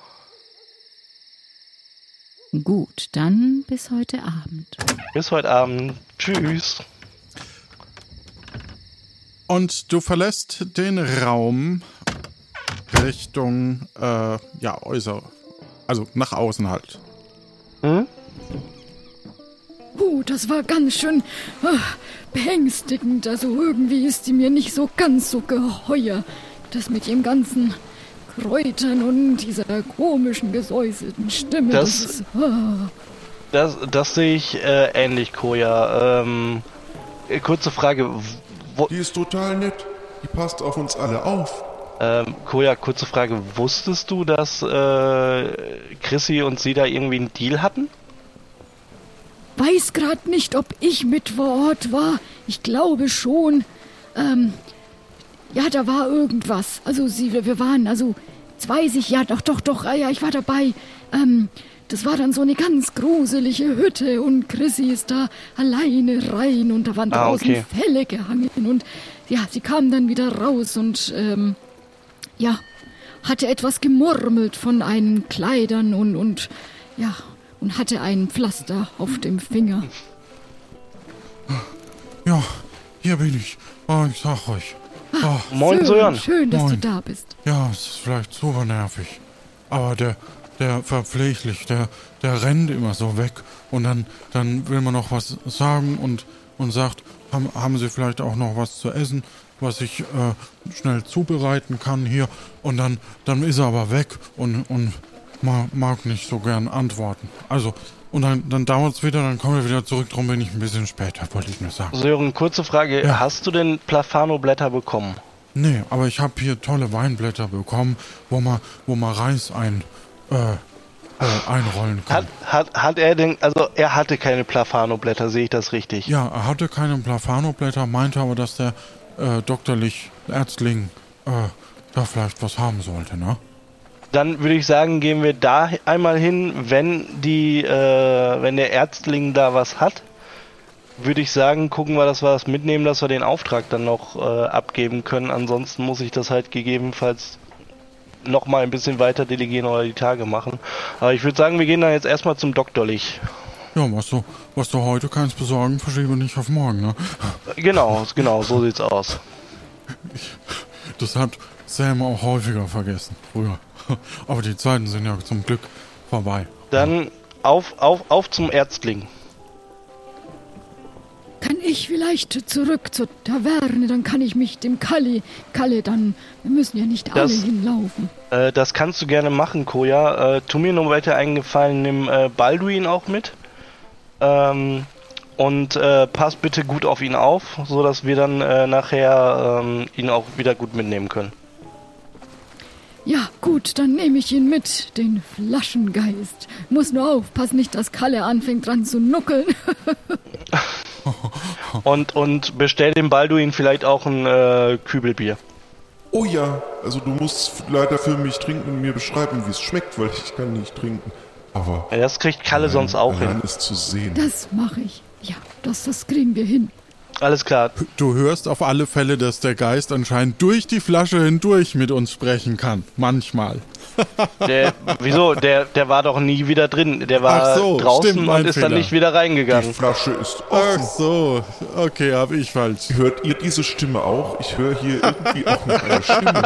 Gut, dann bis heute Abend. Bis heute Abend. Tschüss. Und du verlässt den Raum Richtung, äußer. Also nach außen halt. Hm? Puh, das war ganz schön beängstigend. Also irgendwie ist sie mir nicht so ganz so geheuer. Das mit dem ganzen Kräutern und dieser komischen, gesäuselten Stimme. Das sehe ich ähnlich, Koja. Kurze Frage. Die ist total nett. Die passt auf uns alle auf. Koja, kurze Frage. Wusstest du, dass Chrissi und sie da irgendwie einen Deal hatten? Weiß gerade nicht, ob ich mit vor Ort war. Ich glaube schon. Ja, da war irgendwas. Also wir waren, also jetzt weiß ich, ja, doch, ah, ja, ich war dabei. Das war dann so eine ganz gruselige Hütte und Chrissi ist da alleine rein und da waren draußen Felle gehangen und ja, sie kam dann wieder raus und ja, hatte etwas gemurmelt von einem Kleidern und ja, und hatte ein Pflaster auf dem Finger. Ja, hier bin ich. Oh, ich sag euch. Ah, moin, Sören. Schön, dass du da bist. Ja, es ist vielleicht super nervig. Aber der verpflichtlich, der rennt immer so weg. Und dann will man noch was sagen und sagt, haben Sie vielleicht auch noch was zu essen, was ich schnell zubereiten kann hier. Und dann ist er aber weg und mag nicht so gern antworten. Also, und dann dauert es wieder, dann kommen wir wieder zurück, drum bin ich ein bisschen später, wollte ich nur sagen. Sören, kurze Frage, ja. Hast du denn Plafano-Blätter bekommen? Nee, aber ich habe hier tolle Weinblätter bekommen, wo man Reis einrollen kann. Hat er denn, also er hatte keine Plafano-Blätter, sehe ich das richtig? Ja, er hatte keine Plafano-Blätter, meinte aber, dass der Ärztling da vielleicht was haben sollte, ne? Dann würde ich sagen, gehen wir da einmal hin, wenn der Ärztling da was hat, würde ich sagen, gucken wir, dass wir das mitnehmen, dass wir den Auftrag dann noch abgeben können. Ansonsten muss ich das halt gegebenenfalls nochmal ein bisschen weiter delegieren oder die Tage machen. Aber ich würde sagen, wir gehen dann jetzt erstmal zum Doktorlich. Ja, was du heute kannst besorgen, verschiebe nicht auf morgen, ne? Genau, so sieht's aus. Das hat Sam auch häufiger vergessen, früher. Aber die Zeiten sind ja zum Glück vorbei. Dann auf zum Ärztling. Kann ich vielleicht zurück zur Taverne? Dann kann ich mich dem Kalle dann... Wir müssen ja nicht alle hinlaufen. Das kannst du gerne machen, Koja. Tu mir noch weiter einen Gefallen, nimm Balduin auch mit. Und pass bitte gut auf ihn auf, sodass wir dann nachher ihn auch wieder gut mitnehmen können. Ja, gut, dann nehme ich ihn mit, den Flaschengeist. Muss nur aufpassen, nicht, dass Kalle anfängt dran zu nuckeln. und bestell dem Balduin vielleicht auch ein Kübelbier. Oh ja, also du musst leider für mich trinken und mir beschreiben, wie es schmeckt, weil ich kann nicht trinken. Aber ja, das kriegt Kalle sonst auch hin. Ist zu sehen. Das mache ich. Ja, das kriegen wir hin. Alles klar. Du hörst auf alle Fälle, dass der Geist anscheinend durch die Flasche hindurch mit uns sprechen kann. Manchmal. Wieso? Der war doch nie wieder drin. Der war draußen und ist dann nicht wieder reingegangen. Die Flasche ist offen. Ach so. Okay, hab ich falsch. Hört ihr diese Stimme auch? Ich höre hier irgendwie auch noch eine Stimme.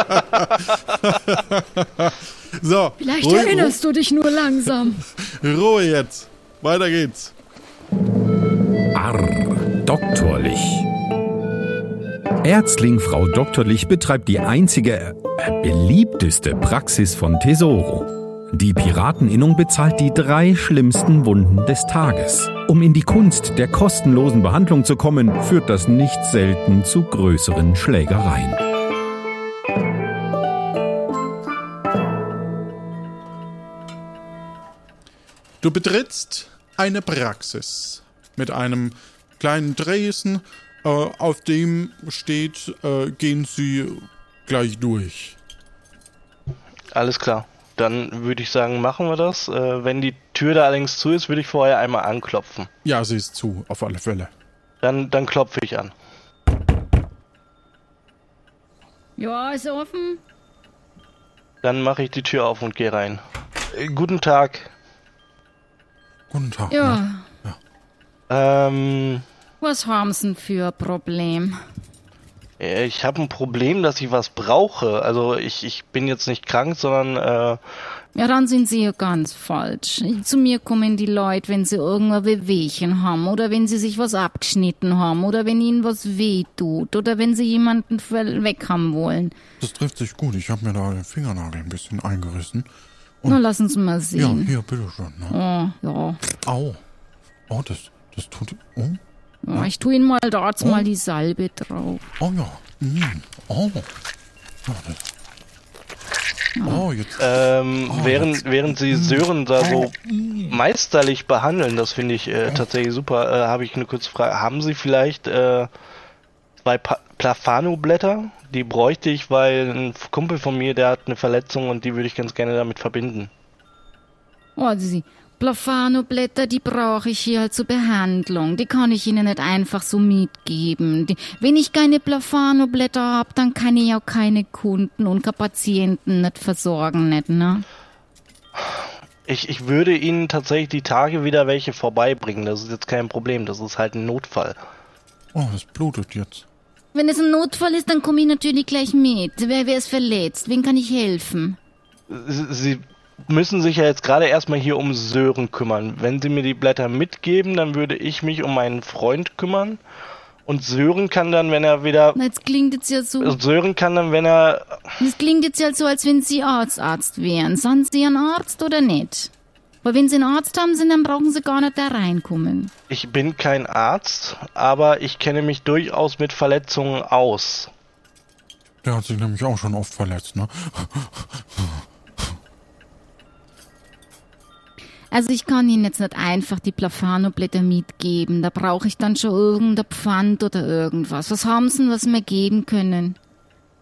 So. Vielleicht erinnerst du dich nur langsam. Ruhe jetzt. Weiter geht's. Arr. Doktorlich. Ärztling Frau Doktorlich betreibt die einzige, beliebteste Praxis von Tesoro. Die Pirateninnung bezahlt die 3 schlimmsten Wunden des Tages. Um in die Kunst der kostenlosen Behandlung zu kommen, führt das nicht selten zu größeren Schlägereien. Du betrittst eine Praxis mit einem kleinen Dresen, auf dem steht, gehen Sie gleich durch. Alles klar. Dann würde ich sagen, machen wir das. Wenn die Tür da allerdings zu ist, würde ich vorher einmal anklopfen. Ja, sie ist zu, auf alle Fälle. Dann klopfe ich an. Ja, ist offen. Dann mache ich die Tür auf und gehe rein. Guten Tag. Guten Tag. Ja. Was haben Sie denn für ein Problem? Ich habe ein Problem, dass ich was brauche. Also ich bin jetzt nicht krank, sondern... Ja, dann sind Sie ja ganz falsch. Zu mir kommen die Leute, wenn sie irgendein Wehwehchen haben oder wenn sie sich was abgeschnitten haben oder wenn ihnen was weh tut oder wenn sie jemanden weg haben wollen. Das trifft sich gut. Ich habe mir da den Fingernagel ein bisschen eingerissen. Und na, lassen Sie mal sehen. Ja, hier, bitteschön. Ne? Oh, ja. Au. Oh, das tut... Oh. Oh, ich tue Ihnen mal dazu mal die Salbe drauf. Oh ja. Mm. Oh. Oh, jetzt. Während Sie Sören da so meisterlich behandeln, das finde ich tatsächlich super, habe ich eine kurze Frage. Haben Sie vielleicht zwei Plafano-Blätter? Die bräuchte ich, weil ein Kumpel von mir, der hat eine Verletzung und die würde ich ganz gerne damit verbinden. Oh, Sie... Plafano-Blätter, die brauche ich hier halt zur Behandlung. Die kann ich Ihnen nicht einfach so mitgeben. Wenn ich keine Plafano-Blätter habe, dann kann ich auch keine Kunden und Patienten nicht versorgen, nicht, ne? Ich würde Ihnen tatsächlich die Tage wieder welche vorbeibringen. Das ist jetzt kein Problem. Das ist halt ein Notfall. Oh, das blutet jetzt. Wenn es ein Notfall ist, dann komme ich natürlich gleich mit. Wer ist verletzt? Wen kann ich helfen? Sie müssen sich ja jetzt gerade erstmal hier um Sören kümmern. Wenn Sie mir die Blätter mitgeben, dann würde ich mich um meinen Freund kümmern. Und Sören kann dann, wenn er wieder... Na, jetzt klingt jetzt ja so... Sören kann dann, wenn er... Das klingt jetzt ja so, als wenn Sie Arzt wären. Sind Sie ein Arzt oder nicht? Weil wenn Sie einen Arzt haben, dann brauchen Sie gar nicht da reinkommen. Ich bin kein Arzt, aber ich kenne mich durchaus mit Verletzungen aus. Der hat sich nämlich auch schon oft verletzt, ne? Also ich kann Ihnen jetzt nicht einfach die Plafano-Blätter mitgeben. Da brauche ich dann schon irgendein Pfand oder irgendwas. Was haben Sie denn, was Sie mir geben können?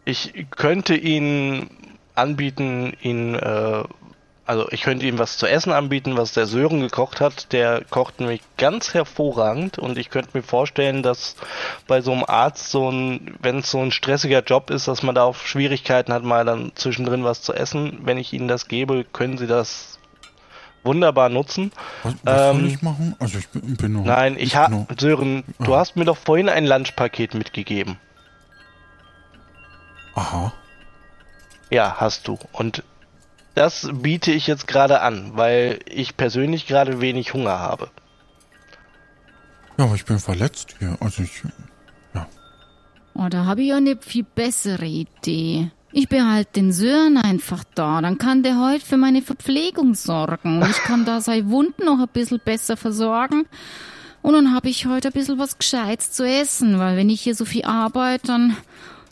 Ich könnte Ihnen anbieten, ich könnte Ihnen was zu essen anbieten, was der Sören gekocht hat. Der kocht nämlich ganz hervorragend und ich könnte mir vorstellen, dass bei so einem Arzt wenn es so ein stressiger Job ist, dass man da auch Schwierigkeiten hat, mal dann zwischendrin was zu essen. Wenn ich Ihnen das gebe, können Sie das wunderbar nutzen. Was soll ich machen? Also ich bin noch... Nein, Sören, du hast mir doch vorhin ein Lunchpaket mitgegeben. Aha. Ja, hast du. Und das biete ich jetzt gerade an, weil ich persönlich gerade wenig Hunger habe. Ja, aber ich bin verletzt hier. Also ich... Ja. Oh, da habe ich ja eine viel bessere Idee. Ich behalte den Sören einfach da, dann kann der heute für meine Verpflegung sorgen. Ich kann da seine Wunden noch ein bisschen besser versorgen. Und dann habe ich heute ein bisschen was Gescheites zu essen, weil wenn ich hier so viel arbeite, dann,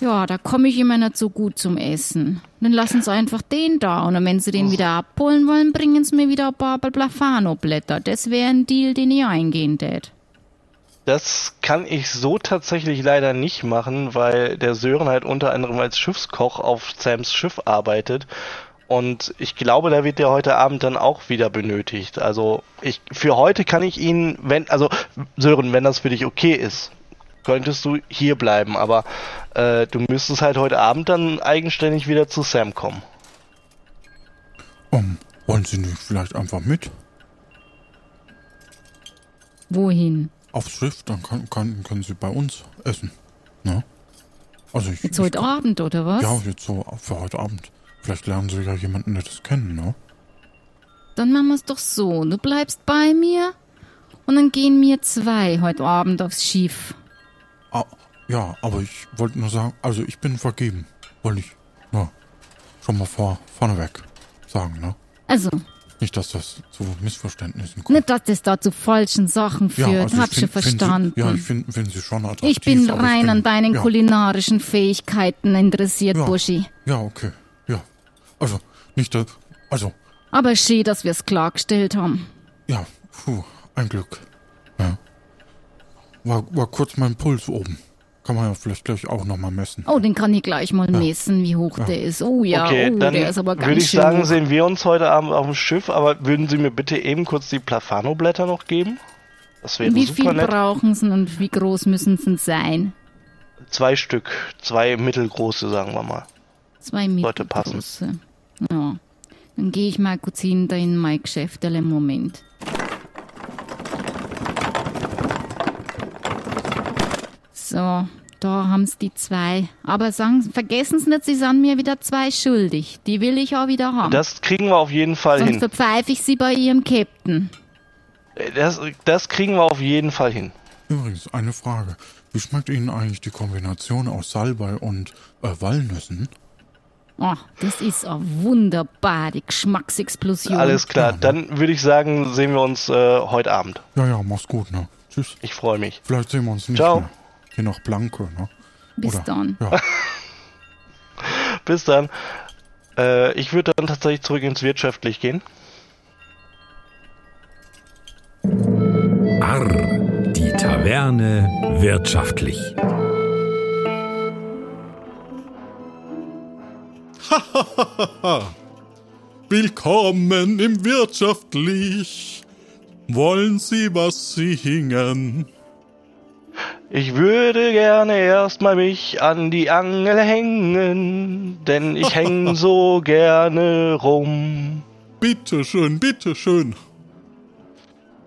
ja, da komme ich immer nicht so gut zum Essen. Dann lassen Sie einfach den da und wenn Sie den wieder abholen wollen, bringen Sie mir wieder ein paar Plafano-Blätter. Das wäre ein Deal, den ich eingehen tät. Das kann ich so tatsächlich leider nicht machen, weil der Sören halt unter anderem als Schiffskoch auf Sams Schiff arbeitet und ich glaube, da wird der heute Abend dann auch wieder benötigt. Also für heute kann ich Ihnen, Sören, wenn das für dich okay ist, könntest du hier bleiben, aber du müsstest halt heute Abend dann eigenständig wieder zu Sam kommen. Wollen Sie nicht vielleicht einfach mit? Wohin? Aufs Schiff, dann können Sie bei uns essen. Ne? Also jetzt heute Abend, oder was? Ja, jetzt so für heute Abend. Vielleicht lernen Sie ja jemanden Nettes kennen, ne? Dann machen wir es doch so. Du bleibst bei mir und dann gehen wir zwei heute Abend aufs Schiff. Ah, ja, aber ich wollte nur sagen, also ich bin vergeben. Wollte ich schon mal vorneweg sagen, ne? Also... Nicht, dass das zu Missverständnissen kommt. Nicht, dass das da zu falschen Sachen führt. Ja, also hab schon verstanden. Ich finde Sie schon attraktiv. Ich bin rein an deinen kulinarischen Fähigkeiten interessiert, Buschi. Ja, okay. Ja. Also, nicht das... Also... Aber schön, dass wir es klargestellt haben. Ja, ein Glück. Ja. War kurz mein Puls oben. Kann man ja vielleicht gleich auch nochmal messen. Oh, den kann ich gleich mal messen, wie hoch der ist. Oh ja, okay, dann der ist aber ganz schön. Würde ich sagen, sehen wir uns heute Abend auf dem Schiff, aber würden Sie mir bitte eben kurz die Plafano-Blätter noch geben? Das wäre super nett. Wie viel brauchen Sie und wie groß müssen Sie sein? 2 Stück. 2 mittelgroße, sagen wir mal. 2 mittelgroße. Sollte passen. Ja. Dann gehe ich mal kurz hinter in mein Geschäft, einen Moment. So, Da haben's die zwei. Aber vergessen's nicht, sie sind mir wieder zwei schuldig. Die will ich auch wieder haben. Das kriegen wir auf jeden Fall hin. Sonst verpfeife ich sie bei ihrem Captain. Das kriegen wir auf jeden Fall hin. Übrigens, eine Frage. Wie schmeckt Ihnen eigentlich die Kombination aus Salbei und Walnüssen? Oh, das ist eine wunderbare Geschmacksexplosion. Alles klar, ja, dann würde ich sagen, sehen wir uns heute Abend. Ja, ja, mach's gut, ne? Tschüss. Ich freue mich. Vielleicht sehen wir uns nicht mehr. Je nach Blanke, ne? Bis dann. Ja. Bis dann. Ich würde dann tatsächlich zurück ins Wirtschaftlich gehen. Die Taverne wirtschaftlich. Willkommen im Wirtschaftlich. Wollen Sie was singen? Ich würde gerne erstmal mich an die Angel hängen, denn ich hänge so gerne rum. Bitteschön, bitteschön.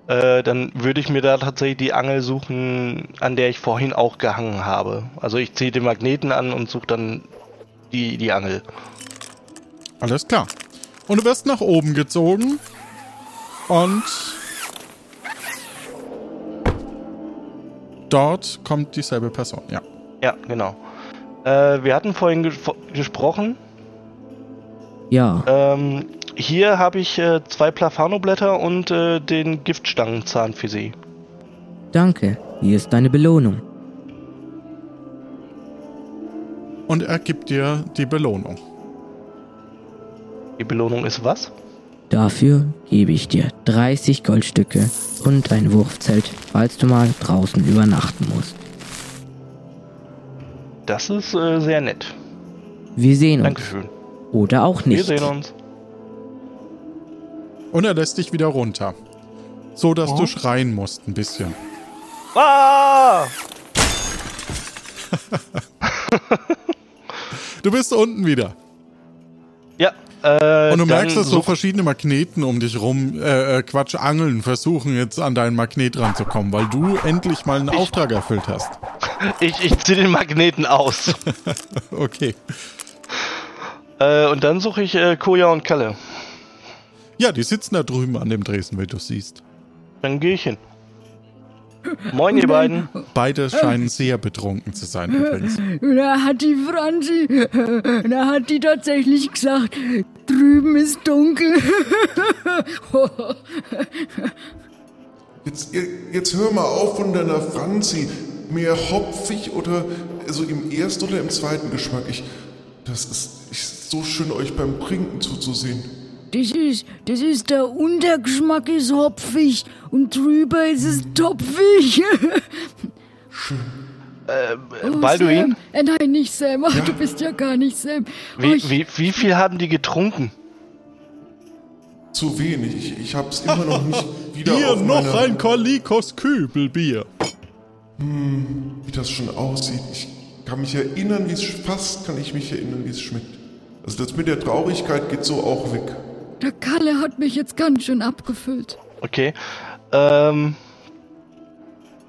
Dann würde ich mir da tatsächlich die Angel suchen, an der ich vorhin auch gehangen habe. Also ich ziehe den Magneten an und suche dann die Angel. Alles klar. Und du wirst nach oben gezogen. Und dort kommt dieselbe Person, ja. Ja, genau. Wir hatten vorhin gesprochen. Ja. Hier habe ich 2 Plafano-Blätter und den Giftstangenzahn für Sie. Danke, hier ist deine Belohnung. Und er gibt dir die Belohnung. Die Belohnung ist was? Dafür gebe ich dir 30 Goldstücke und ein Wurfzelt, falls du mal draußen übernachten musst. Das ist sehr nett. Wir sehen uns. Dankeschön. Oder auch nicht. Wir sehen uns. Und er lässt dich wieder runter. So, dass du schreien musst ein bisschen. Ah! Du bist unten wieder. Ja. Und du merkst, dass so verschiedene Magneten um dich rum, Angeln versuchen jetzt an deinen Magnet ranzukommen, weil du endlich mal einen Auftrag erfüllt hast. Ich zieh den Magneten aus. Okay. Und dann suche ich Koja und Kalle. Ja, die sitzen da drüben an dem Dresen, wie du siehst. Dann gehe ich hin. Moin, ihr beiden. Beide scheinen sehr betrunken zu sein, übrigens. Da hat die Franzi tatsächlich gesagt, drüben ist dunkel. Jetzt hör mal auf von deiner Franzi. Mehr hopfig oder also im ersten oder im zweiten Geschmack. Das ist so schön, euch beim Trinken zuzusehen. Das ist der Untergeschmack ist hopfig und drüber ist es topfig. Schön. Balduin? Nein, nicht Sam. Ja. Du bist ja gar nicht Sam. Wie viel haben die getrunken? Zu wenig. Ich hab's immer noch nicht wieder Hier noch ein Kalikos Kübelbier. Wie das schon aussieht. Kann ich mich erinnern, wie es schmeckt. Also das mit der Traurigkeit geht so auch weg. Der Kalle hat mich jetzt ganz schön abgefüllt. Okay.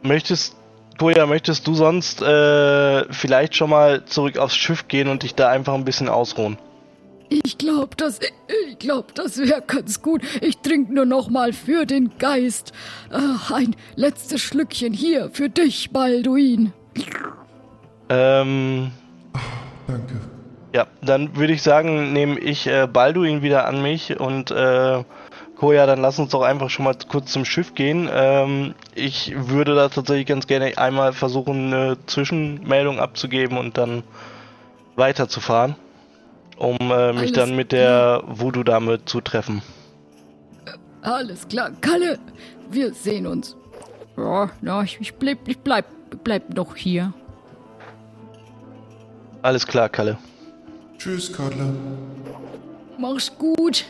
Möchtest du sonst vielleicht schon mal zurück aufs Schiff gehen und dich da einfach ein bisschen ausruhen? Ich glaube, das wäre ganz gut. Ich trinke nur noch mal für den Geist. Ein letztes Schlückchen hier für dich, Balduin. Danke. Ja, dann würde ich sagen, nehme ich Balduin wieder an mich und Koja, dann lass uns doch einfach schon mal kurz zum Schiff gehen. Ich würde da tatsächlich ganz gerne einmal versuchen, eine Zwischenmeldung abzugeben und dann weiterzufahren, um mich dann mit der Voodoo-Dame zu treffen. Alles klar, Kalle, wir sehen uns. Ja, ich bleib noch hier. Alles klar, Kalle. Tschüss, Kalle. Mach's gut.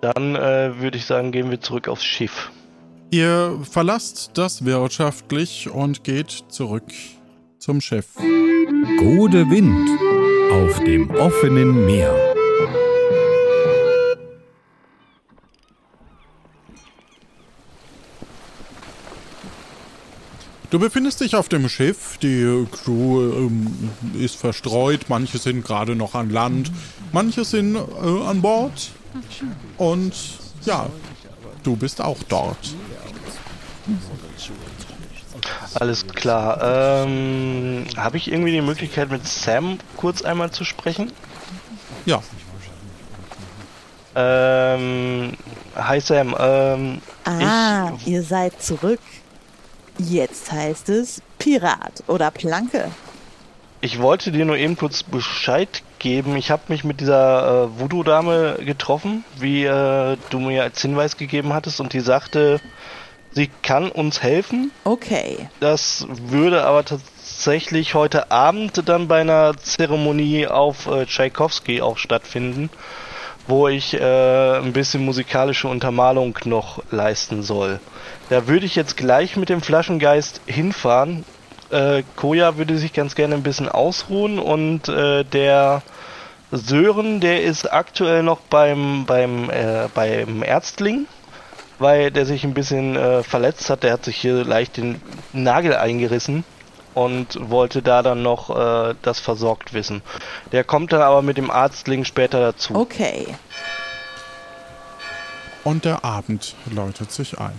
Dann würde ich sagen, gehen wir zurück aufs Schiff. Ihr verlasst das wirtschaftlich und geht zurück zum Schiff. Gode Wind auf dem offenen Meer. Du befindest dich auf dem Schiff, die Crew ist verstreut, manche sind gerade noch an Land, manche sind an Bord und ja, du bist auch dort. Alles klar, habe ich irgendwie die Möglichkeit mit Sam kurz einmal zu sprechen? Ja. Hi Sam, ihr seid zurück. Jetzt heißt es Pirat oder Planke. Ich wollte dir nur eben kurz Bescheid geben. Ich habe mich mit dieser Voodoo-Dame getroffen, wie du mir als Hinweis gegeben hattest. Und die sagte, sie kann uns helfen. Okay. Das würde aber tatsächlich heute Abend dann bei einer Zeremonie auf Tschaikowski auch stattfinden, wo ich ein bisschen musikalische Untermalung noch leisten soll. Da würde ich jetzt gleich mit dem Flaschengeist hinfahren. Koja würde sich ganz gerne ein bisschen ausruhen und der Sören, der ist aktuell noch beim Ärztling, weil der sich ein bisschen verletzt hat. Der hat sich hier leicht den Nagel eingerissen und wollte da dann noch das versorgt wissen. Der kommt dann aber mit dem Ärztling später dazu. Okay. Und der Abend läutet sich ein.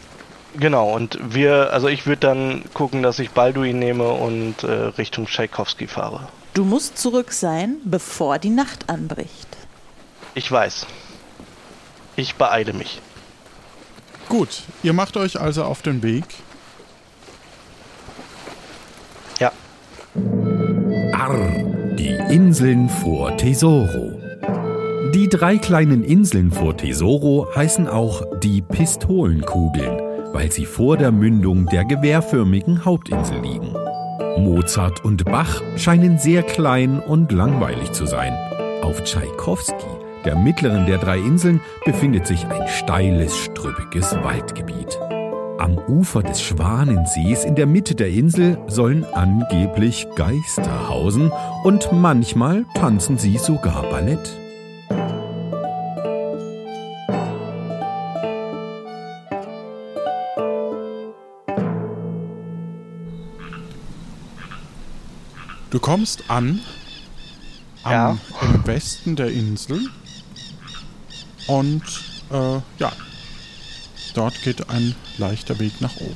Genau, und ich würde dann gucken, dass ich Balduin nehme und Richtung Tschaikowski fahre. Du musst zurück sein, bevor die Nacht anbricht. Ich weiß. Ich beeile mich. Gut, ihr macht euch also auf den Weg. Ja. Arr, die Inseln vor Tesoro. Die drei kleinen Inseln vor Tesoro heißen auch die Pistolenkugeln, weil sie vor der Mündung der gewehrförmigen Hauptinsel liegen. Mozart und Bach scheinen sehr klein und langweilig zu sein. Auf Tschaikowski, der mittleren der drei Inseln, befindet sich ein steiles, strüppiges Waldgebiet. Am Ufer des Schwanensees in der Mitte der Insel sollen angeblich Geister hausen und manchmal tanzen sie sogar Ballett. Du kommst im Westen der Insel und dort geht ein leichter Weg nach oben.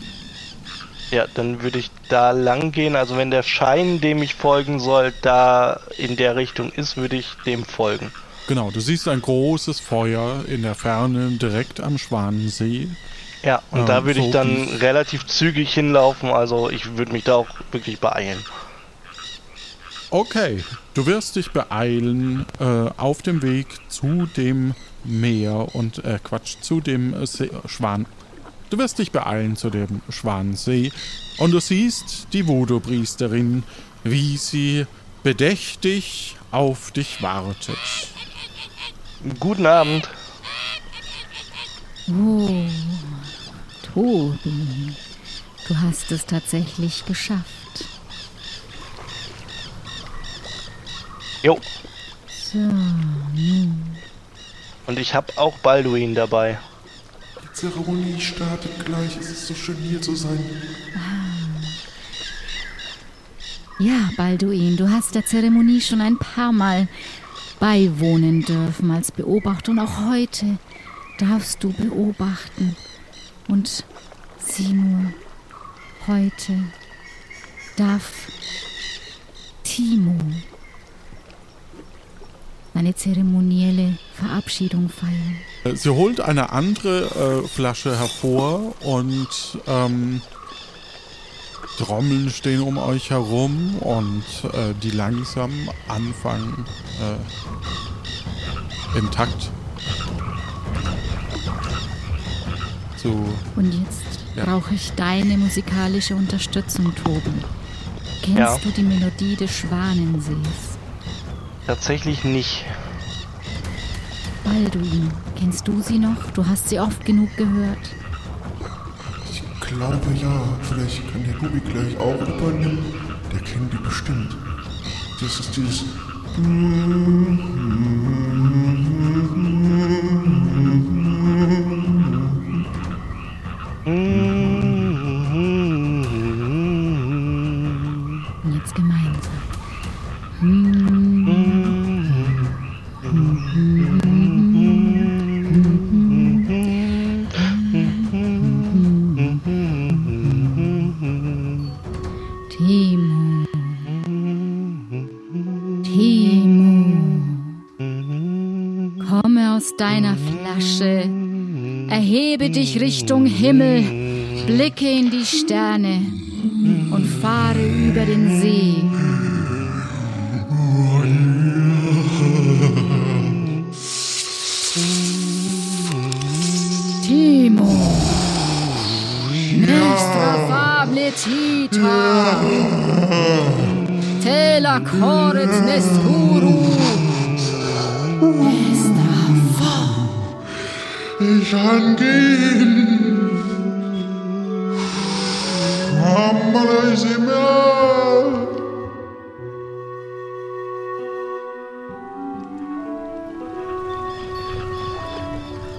Ja, dann würde ich da lang gehen, also wenn der Schein, dem ich folgen soll, da in der Richtung ist, würde ich dem folgen. Genau, du siehst ein großes Feuer in der Ferne direkt am Schwanensee. Ja, und da würde ich dann relativ zügig hinlaufen, also ich würde mich da auch wirklich beeilen. Okay, du wirst dich beeilen auf dem Weg zu dem Meer und zu dem Schwan. Du wirst dich beeilen zu dem Schwanensee und du siehst die Voodoo-Priesterin, wie sie bedächtig auf dich wartet. Guten Abend. Oh, Tobi, du hast es tatsächlich geschafft. Jo. So. Und ich habe auch Balduin dabei. Die Zeremonie startet gleich. Es ist so schön, hier zu sein. Ja, Balduin, du hast der Zeremonie schon ein paar Mal beiwohnen dürfen als Beobachter. Und auch heute darfst du beobachten. Und sieh nur, heute darf Timo eine zeremonielle Verabschiedung feiern. Sie holt eine andere Flasche hervor und Trommeln stehen um euch herum und die langsam anfangen im Takt zu. Und jetzt brauche ich deine musikalische Unterstützung, Tobi. Kennst du die Melodie des Schwanensees? Tatsächlich nicht. Balduin, kennst du sie noch? Du hast sie oft genug gehört. Ich glaube ja. Vielleicht kann der Tobi gleich auch übernehmen. Der kennt die bestimmt. Das ist dieses... Timo, komme aus deiner Flasche, erhebe dich Richtung Himmel, blicke in die Sterne und fahre über den See. Timo, nostra fable tita, te la coret nesturu, nostra fable. Ich kann gehen.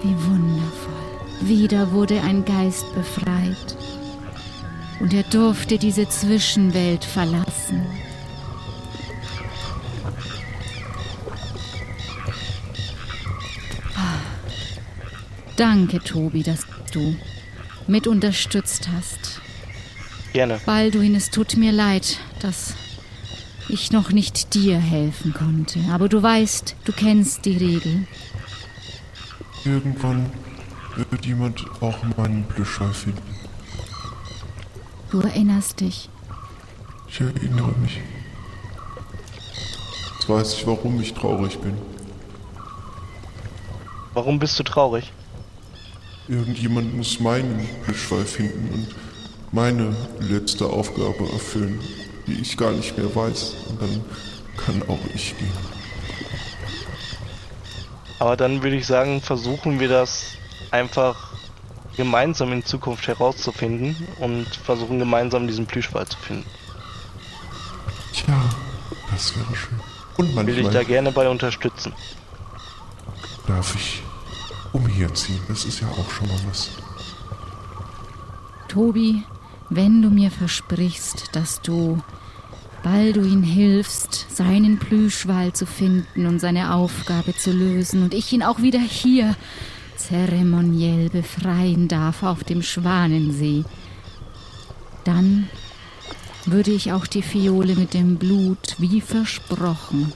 Wie wundervoll. Wieder wurde ein Geist befreit. Und er durfte diese Zwischenwelt verlassen. Danke, Tobi, dass du mit unterstützt hast. Gerne. Balduin, es tut mir leid, dass ich noch nicht dir helfen konnte. Aber du weißt, du kennst die Regeln. Irgendwann wird jemand auch meinen Plüschwal finden. Du erinnerst dich. Ich erinnere mich. Jetzt weiß ich, warum ich traurig bin. Warum bist du traurig? Irgendjemand muss meinen Plüschwal finden und meine letzte Aufgabe erfüllen, die ich gar nicht mehr weiß. Und dann kann auch ich gehen. Aber dann würde ich sagen, versuchen wir das einfach gemeinsam in Zukunft herauszufinden und versuchen gemeinsam diesen Plüschwal zu finden. Tja, das wäre schön. Und manchmal will ich da gerne bei unterstützen. Darf ich umherziehen? Das ist ja auch schon mal was. Tobi, wenn du mir versprichst, dass du Balduin hilfst, seinen Plüschwal zu finden und seine Aufgabe zu lösen und ich ihn auch wieder hier zeremoniell befreien darf auf dem Schwanensee, dann würde ich auch die Fiole mit dem Blut, wie versprochen,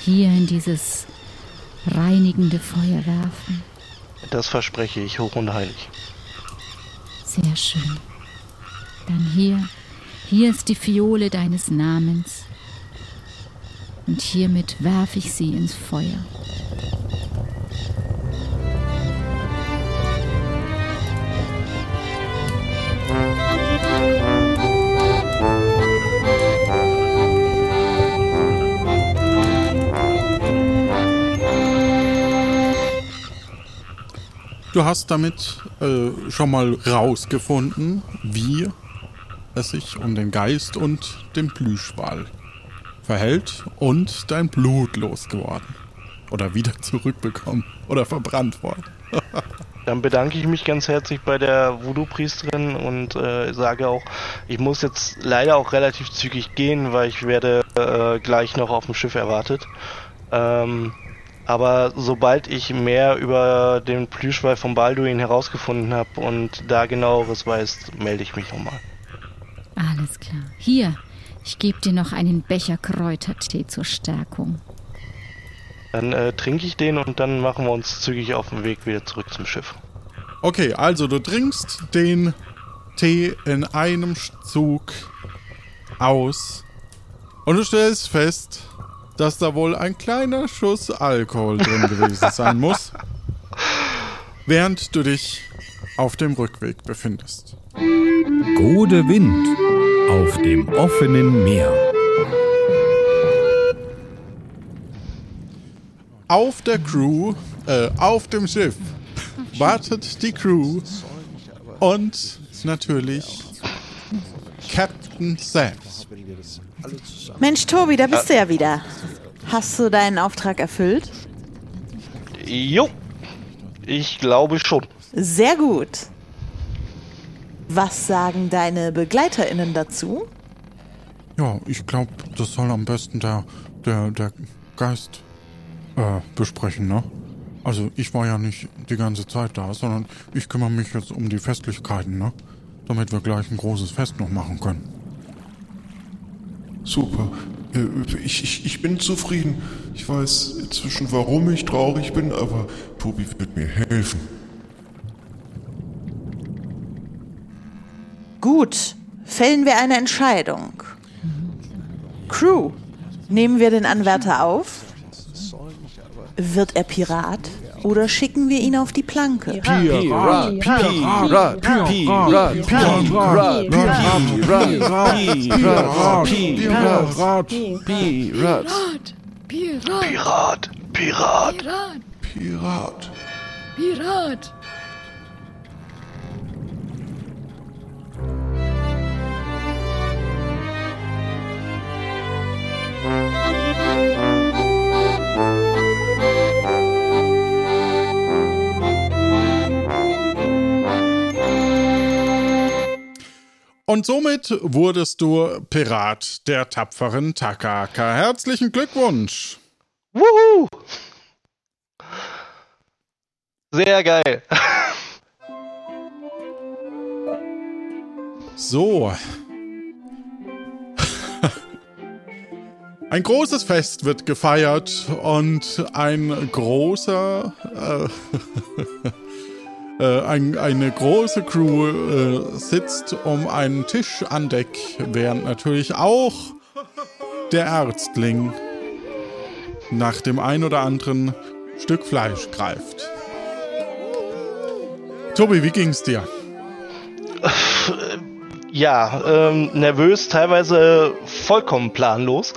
hier in dieses reinigende Feuer werfen. Das verspreche ich hoch und heilig. Sehr schön. Dann hier ist die Fiole deines Namens. Und hiermit werfe ich sie ins Feuer. Du hast damit schon mal rausgefunden, wie es sich um den Geist und den Plüschwal verhält und dein Blut losgeworden oder wieder zurückbekommen oder verbrannt worden. Dann bedanke ich mich ganz herzlich bei der Voodoo-Priesterin und sage auch, ich muss jetzt leider auch relativ zügig gehen, weil ich werde gleich noch auf dem Schiff erwartet. Aber sobald ich mehr über den Plüschwal von Balduin herausgefunden habe und da genaueres weiß, melde ich mich nochmal. Alles klar. Hier, ich gebe dir noch einen Becher Kräutertee zur Stärkung. Dann trinke ich den und dann machen wir uns zügig auf den Weg wieder zurück zum Schiff. Okay, also du trinkst den Tee in einem Zug aus und du stellst fest, dass da wohl ein kleiner Schuss Alkohol drin gewesen sein muss, während du dich auf dem Rückweg befindest. Gode Wind auf dem offenen Meer. Auf dem Schiff, wartet die Crew und natürlich Captain Sam. Mensch, Tobi, da bist du ja wieder. Hast du deinen Auftrag erfüllt? Jo, ich glaube schon. Sehr gut. Was sagen deine BegleiterInnen dazu? Ja, ich glaube, das soll am besten der Geist besprechen, ne? Also ich war ja nicht die ganze Zeit da, sondern ich kümmere mich jetzt um die Festlichkeiten, ne? Damit wir gleich ein großes Fest noch machen können. Super. Ich bin zufrieden. Ich weiß inzwischen, warum ich traurig bin, aber Tobi wird mir helfen. Gut, fällen wir eine Entscheidung. Crew, nehmen wir den Anwärter auf? Wird er Pirat? Oder schicken wir ihn auf die Planke? Pirat. Und somit wurdest du Pirat der tapferen Takahaka. Herzlichen Glückwunsch! Wuhu! Sehr geil! So. Ein großes Fest wird gefeiert und ein großer... Eine große Crew sitzt um einen Tisch an Deck, während natürlich auch der Ärztling nach dem ein oder anderen Stück Fleisch greift. Tobi, wie ging's dir? Ja, nervös, teilweise vollkommen planlos.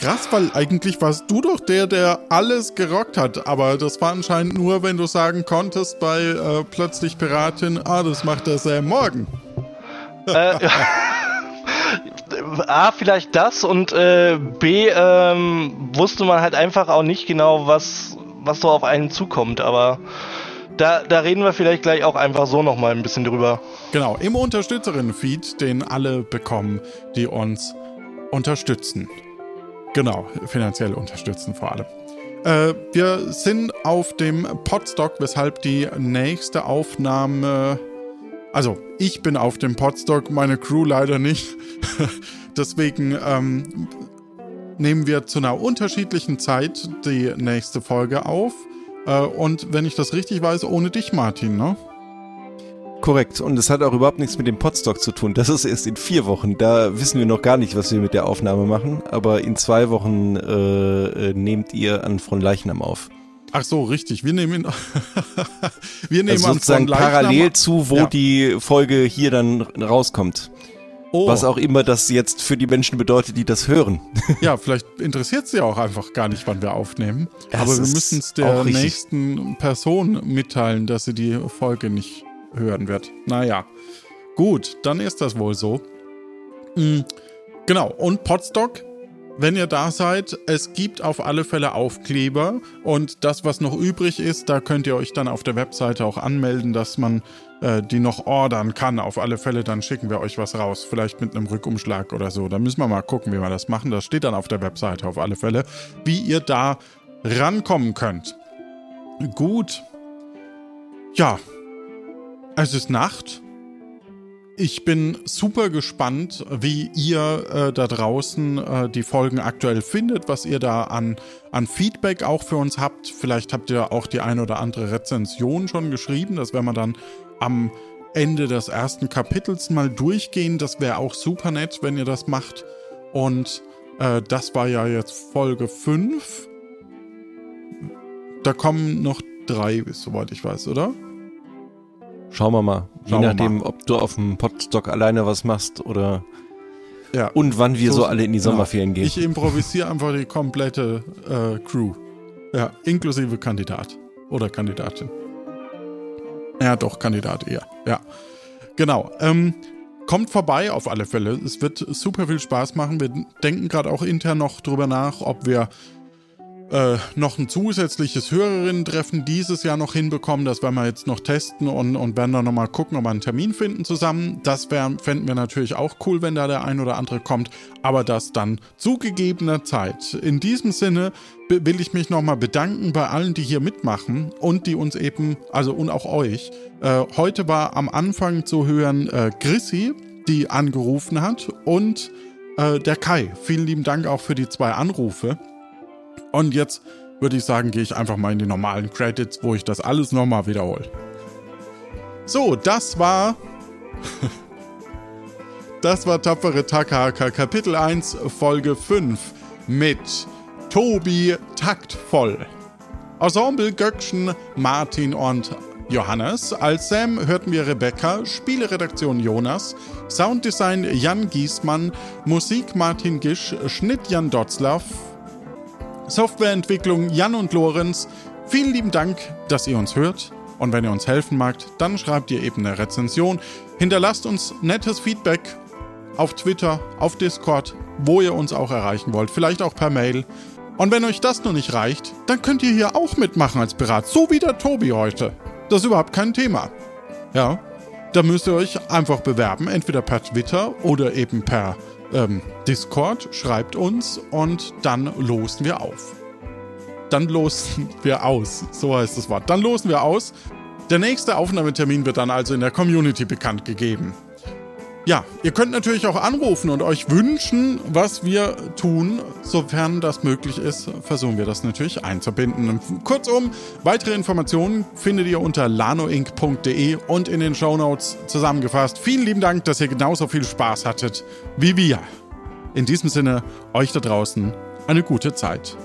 Krass, weil eigentlich warst du doch der alles gerockt hat, aber das war anscheinend nur, wenn du sagen konntest bei Plötzlich Piratin, das macht er sehr morgen. A, vielleicht das und B, wusste man halt einfach auch nicht genau, was so auf einen zukommt, aber da reden wir vielleicht gleich auch einfach so nochmal ein bisschen drüber. Genau, im Unterstützerinnen-Feed, den alle bekommen, die uns unterstützen. Genau, finanziell unterstützen vor allem. Wir sind auf dem Podstock, weshalb die nächste Aufnahme... Also, ich bin auf dem Podstock, meine Crew leider nicht. Deswegen nehmen wir zu einer unterschiedlichen Zeit die nächste Folge auf. Und wenn ich das richtig weiß, ohne dich, Martin, ne? Korrekt. Und es hat auch überhaupt nichts mit dem Podstock zu tun. Das ist erst in 4 Wochen. Da wissen wir noch gar nicht, was wir mit der Aufnahme machen. Aber in 2 Wochen nehmt ihr an Fronleichnam auf. Ach so, richtig. Wir nehmen also sozusagen an Fronleichnam parallel zu, wo die Folge hier dann rauskommt. Oh. Was auch immer das jetzt für die Menschen bedeutet, die das hören. Ja, vielleicht interessiert es ja auch einfach gar nicht, wann wir aufnehmen. Das aber wir müssen es der nächsten Person mitteilen, dass sie die Folge nicht hören wird. Naja, gut, dann ist das wohl so. Genau, und Podstock, wenn ihr da seid, es gibt auf alle Fälle Aufkleber und das, was noch übrig ist, da könnt ihr euch dann auf der Webseite auch anmelden, dass man die noch ordern kann. Auf alle Fälle, dann schicken wir euch was raus, vielleicht mit einem Rückumschlag oder so. Da müssen wir mal gucken, wie wir das machen. Das steht dann auf der Webseite auf alle Fälle, wie ihr da rankommen könnt. Gut. Ja, es ist Nacht. Ich bin super gespannt, wie ihr da draußen die Folgen aktuell findet, was ihr da an Feedback auch für uns habt. Vielleicht habt ihr auch die eine oder andere Rezension schon geschrieben. Das werden wir dann am Ende des ersten Kapitels mal durchgehen. Das wäre auch super nett, wenn ihr das macht. Und das war ja jetzt Folge 5. Da kommen noch 3, soweit ich weiß, oder? Schauen wir mal. Je nachdem, ob du auf dem Podstock alleine was machst oder und wann wir so alle in die Sommerferien gehen. Ich improvisiere einfach die komplette Crew. Ja, inklusive Kandidat oder Kandidatin. Ja, doch, Kandidat eher. Ja, genau. Kommt vorbei auf alle Fälle. Es wird super viel Spaß machen. Wir denken gerade auch intern noch drüber nach, ob wir noch ein zusätzliches Hörerinnen-Treffen dieses Jahr noch hinbekommen. Das werden wir jetzt noch testen und werden dann nochmal gucken, ob wir einen Termin finden zusammen. Das fänden wir natürlich auch cool, wenn da der ein oder andere kommt, aber das dann zu gegebener Zeit. In diesem Sinne will ich mich nochmal bedanken bei allen, die hier mitmachen und die uns eben, also und auch euch. Heute war am Anfang zu hören Chrissi, die angerufen hat, und der Kai. Vielen lieben Dank auch für die 2 Anrufe. Und jetzt würde ich sagen, gehe ich einfach mal in die normalen Credits, wo ich das alles nochmal wiederhole. So, das war... das war Tapferer Tackerhacker, Kapitel 1, Folge 5 mit Tobi Taktvoll. Ensemble Göksen, Martin und Johannes. Als Sam hörten wir Rebecca, Spieleredaktion Jonas, Sounddesign Jan Giesmann, Musik Martin Gisch, Schnitt Jan Dotzlaff, Softwareentwicklung Jan und Lorenz. Vielen lieben Dank, dass ihr uns hört. Und wenn ihr uns helfen magt, dann schreibt ihr eben eine Rezension. Hinterlasst uns nettes Feedback auf Twitter, auf Discord, wo ihr uns auch erreichen wollt. Vielleicht auch per Mail. Und wenn euch das noch nicht reicht, dann könnt ihr hier auch mitmachen als Pirat. So wie der Tobi heute. Das ist überhaupt kein Thema. Ja, da müsst ihr euch einfach bewerben. Entweder per Twitter oder eben per Discord, schreibt uns und dann losen wir auf. Dann losen wir aus. So heißt das Wort. Dann losen wir aus. Der nächste Aufnahmetermin wird dann also in der Community bekannt gegeben. Ja, ihr könnt natürlich auch anrufen und euch wünschen, was wir tun. Sofern das möglich ist, versuchen wir das natürlich einzubinden. Kurzum, weitere Informationen findet ihr unter lanoinc.de und in den Shownotes zusammengefasst. Vielen lieben Dank, dass ihr genauso viel Spaß hattet wie wir. In diesem Sinne, euch da draußen eine gute Zeit.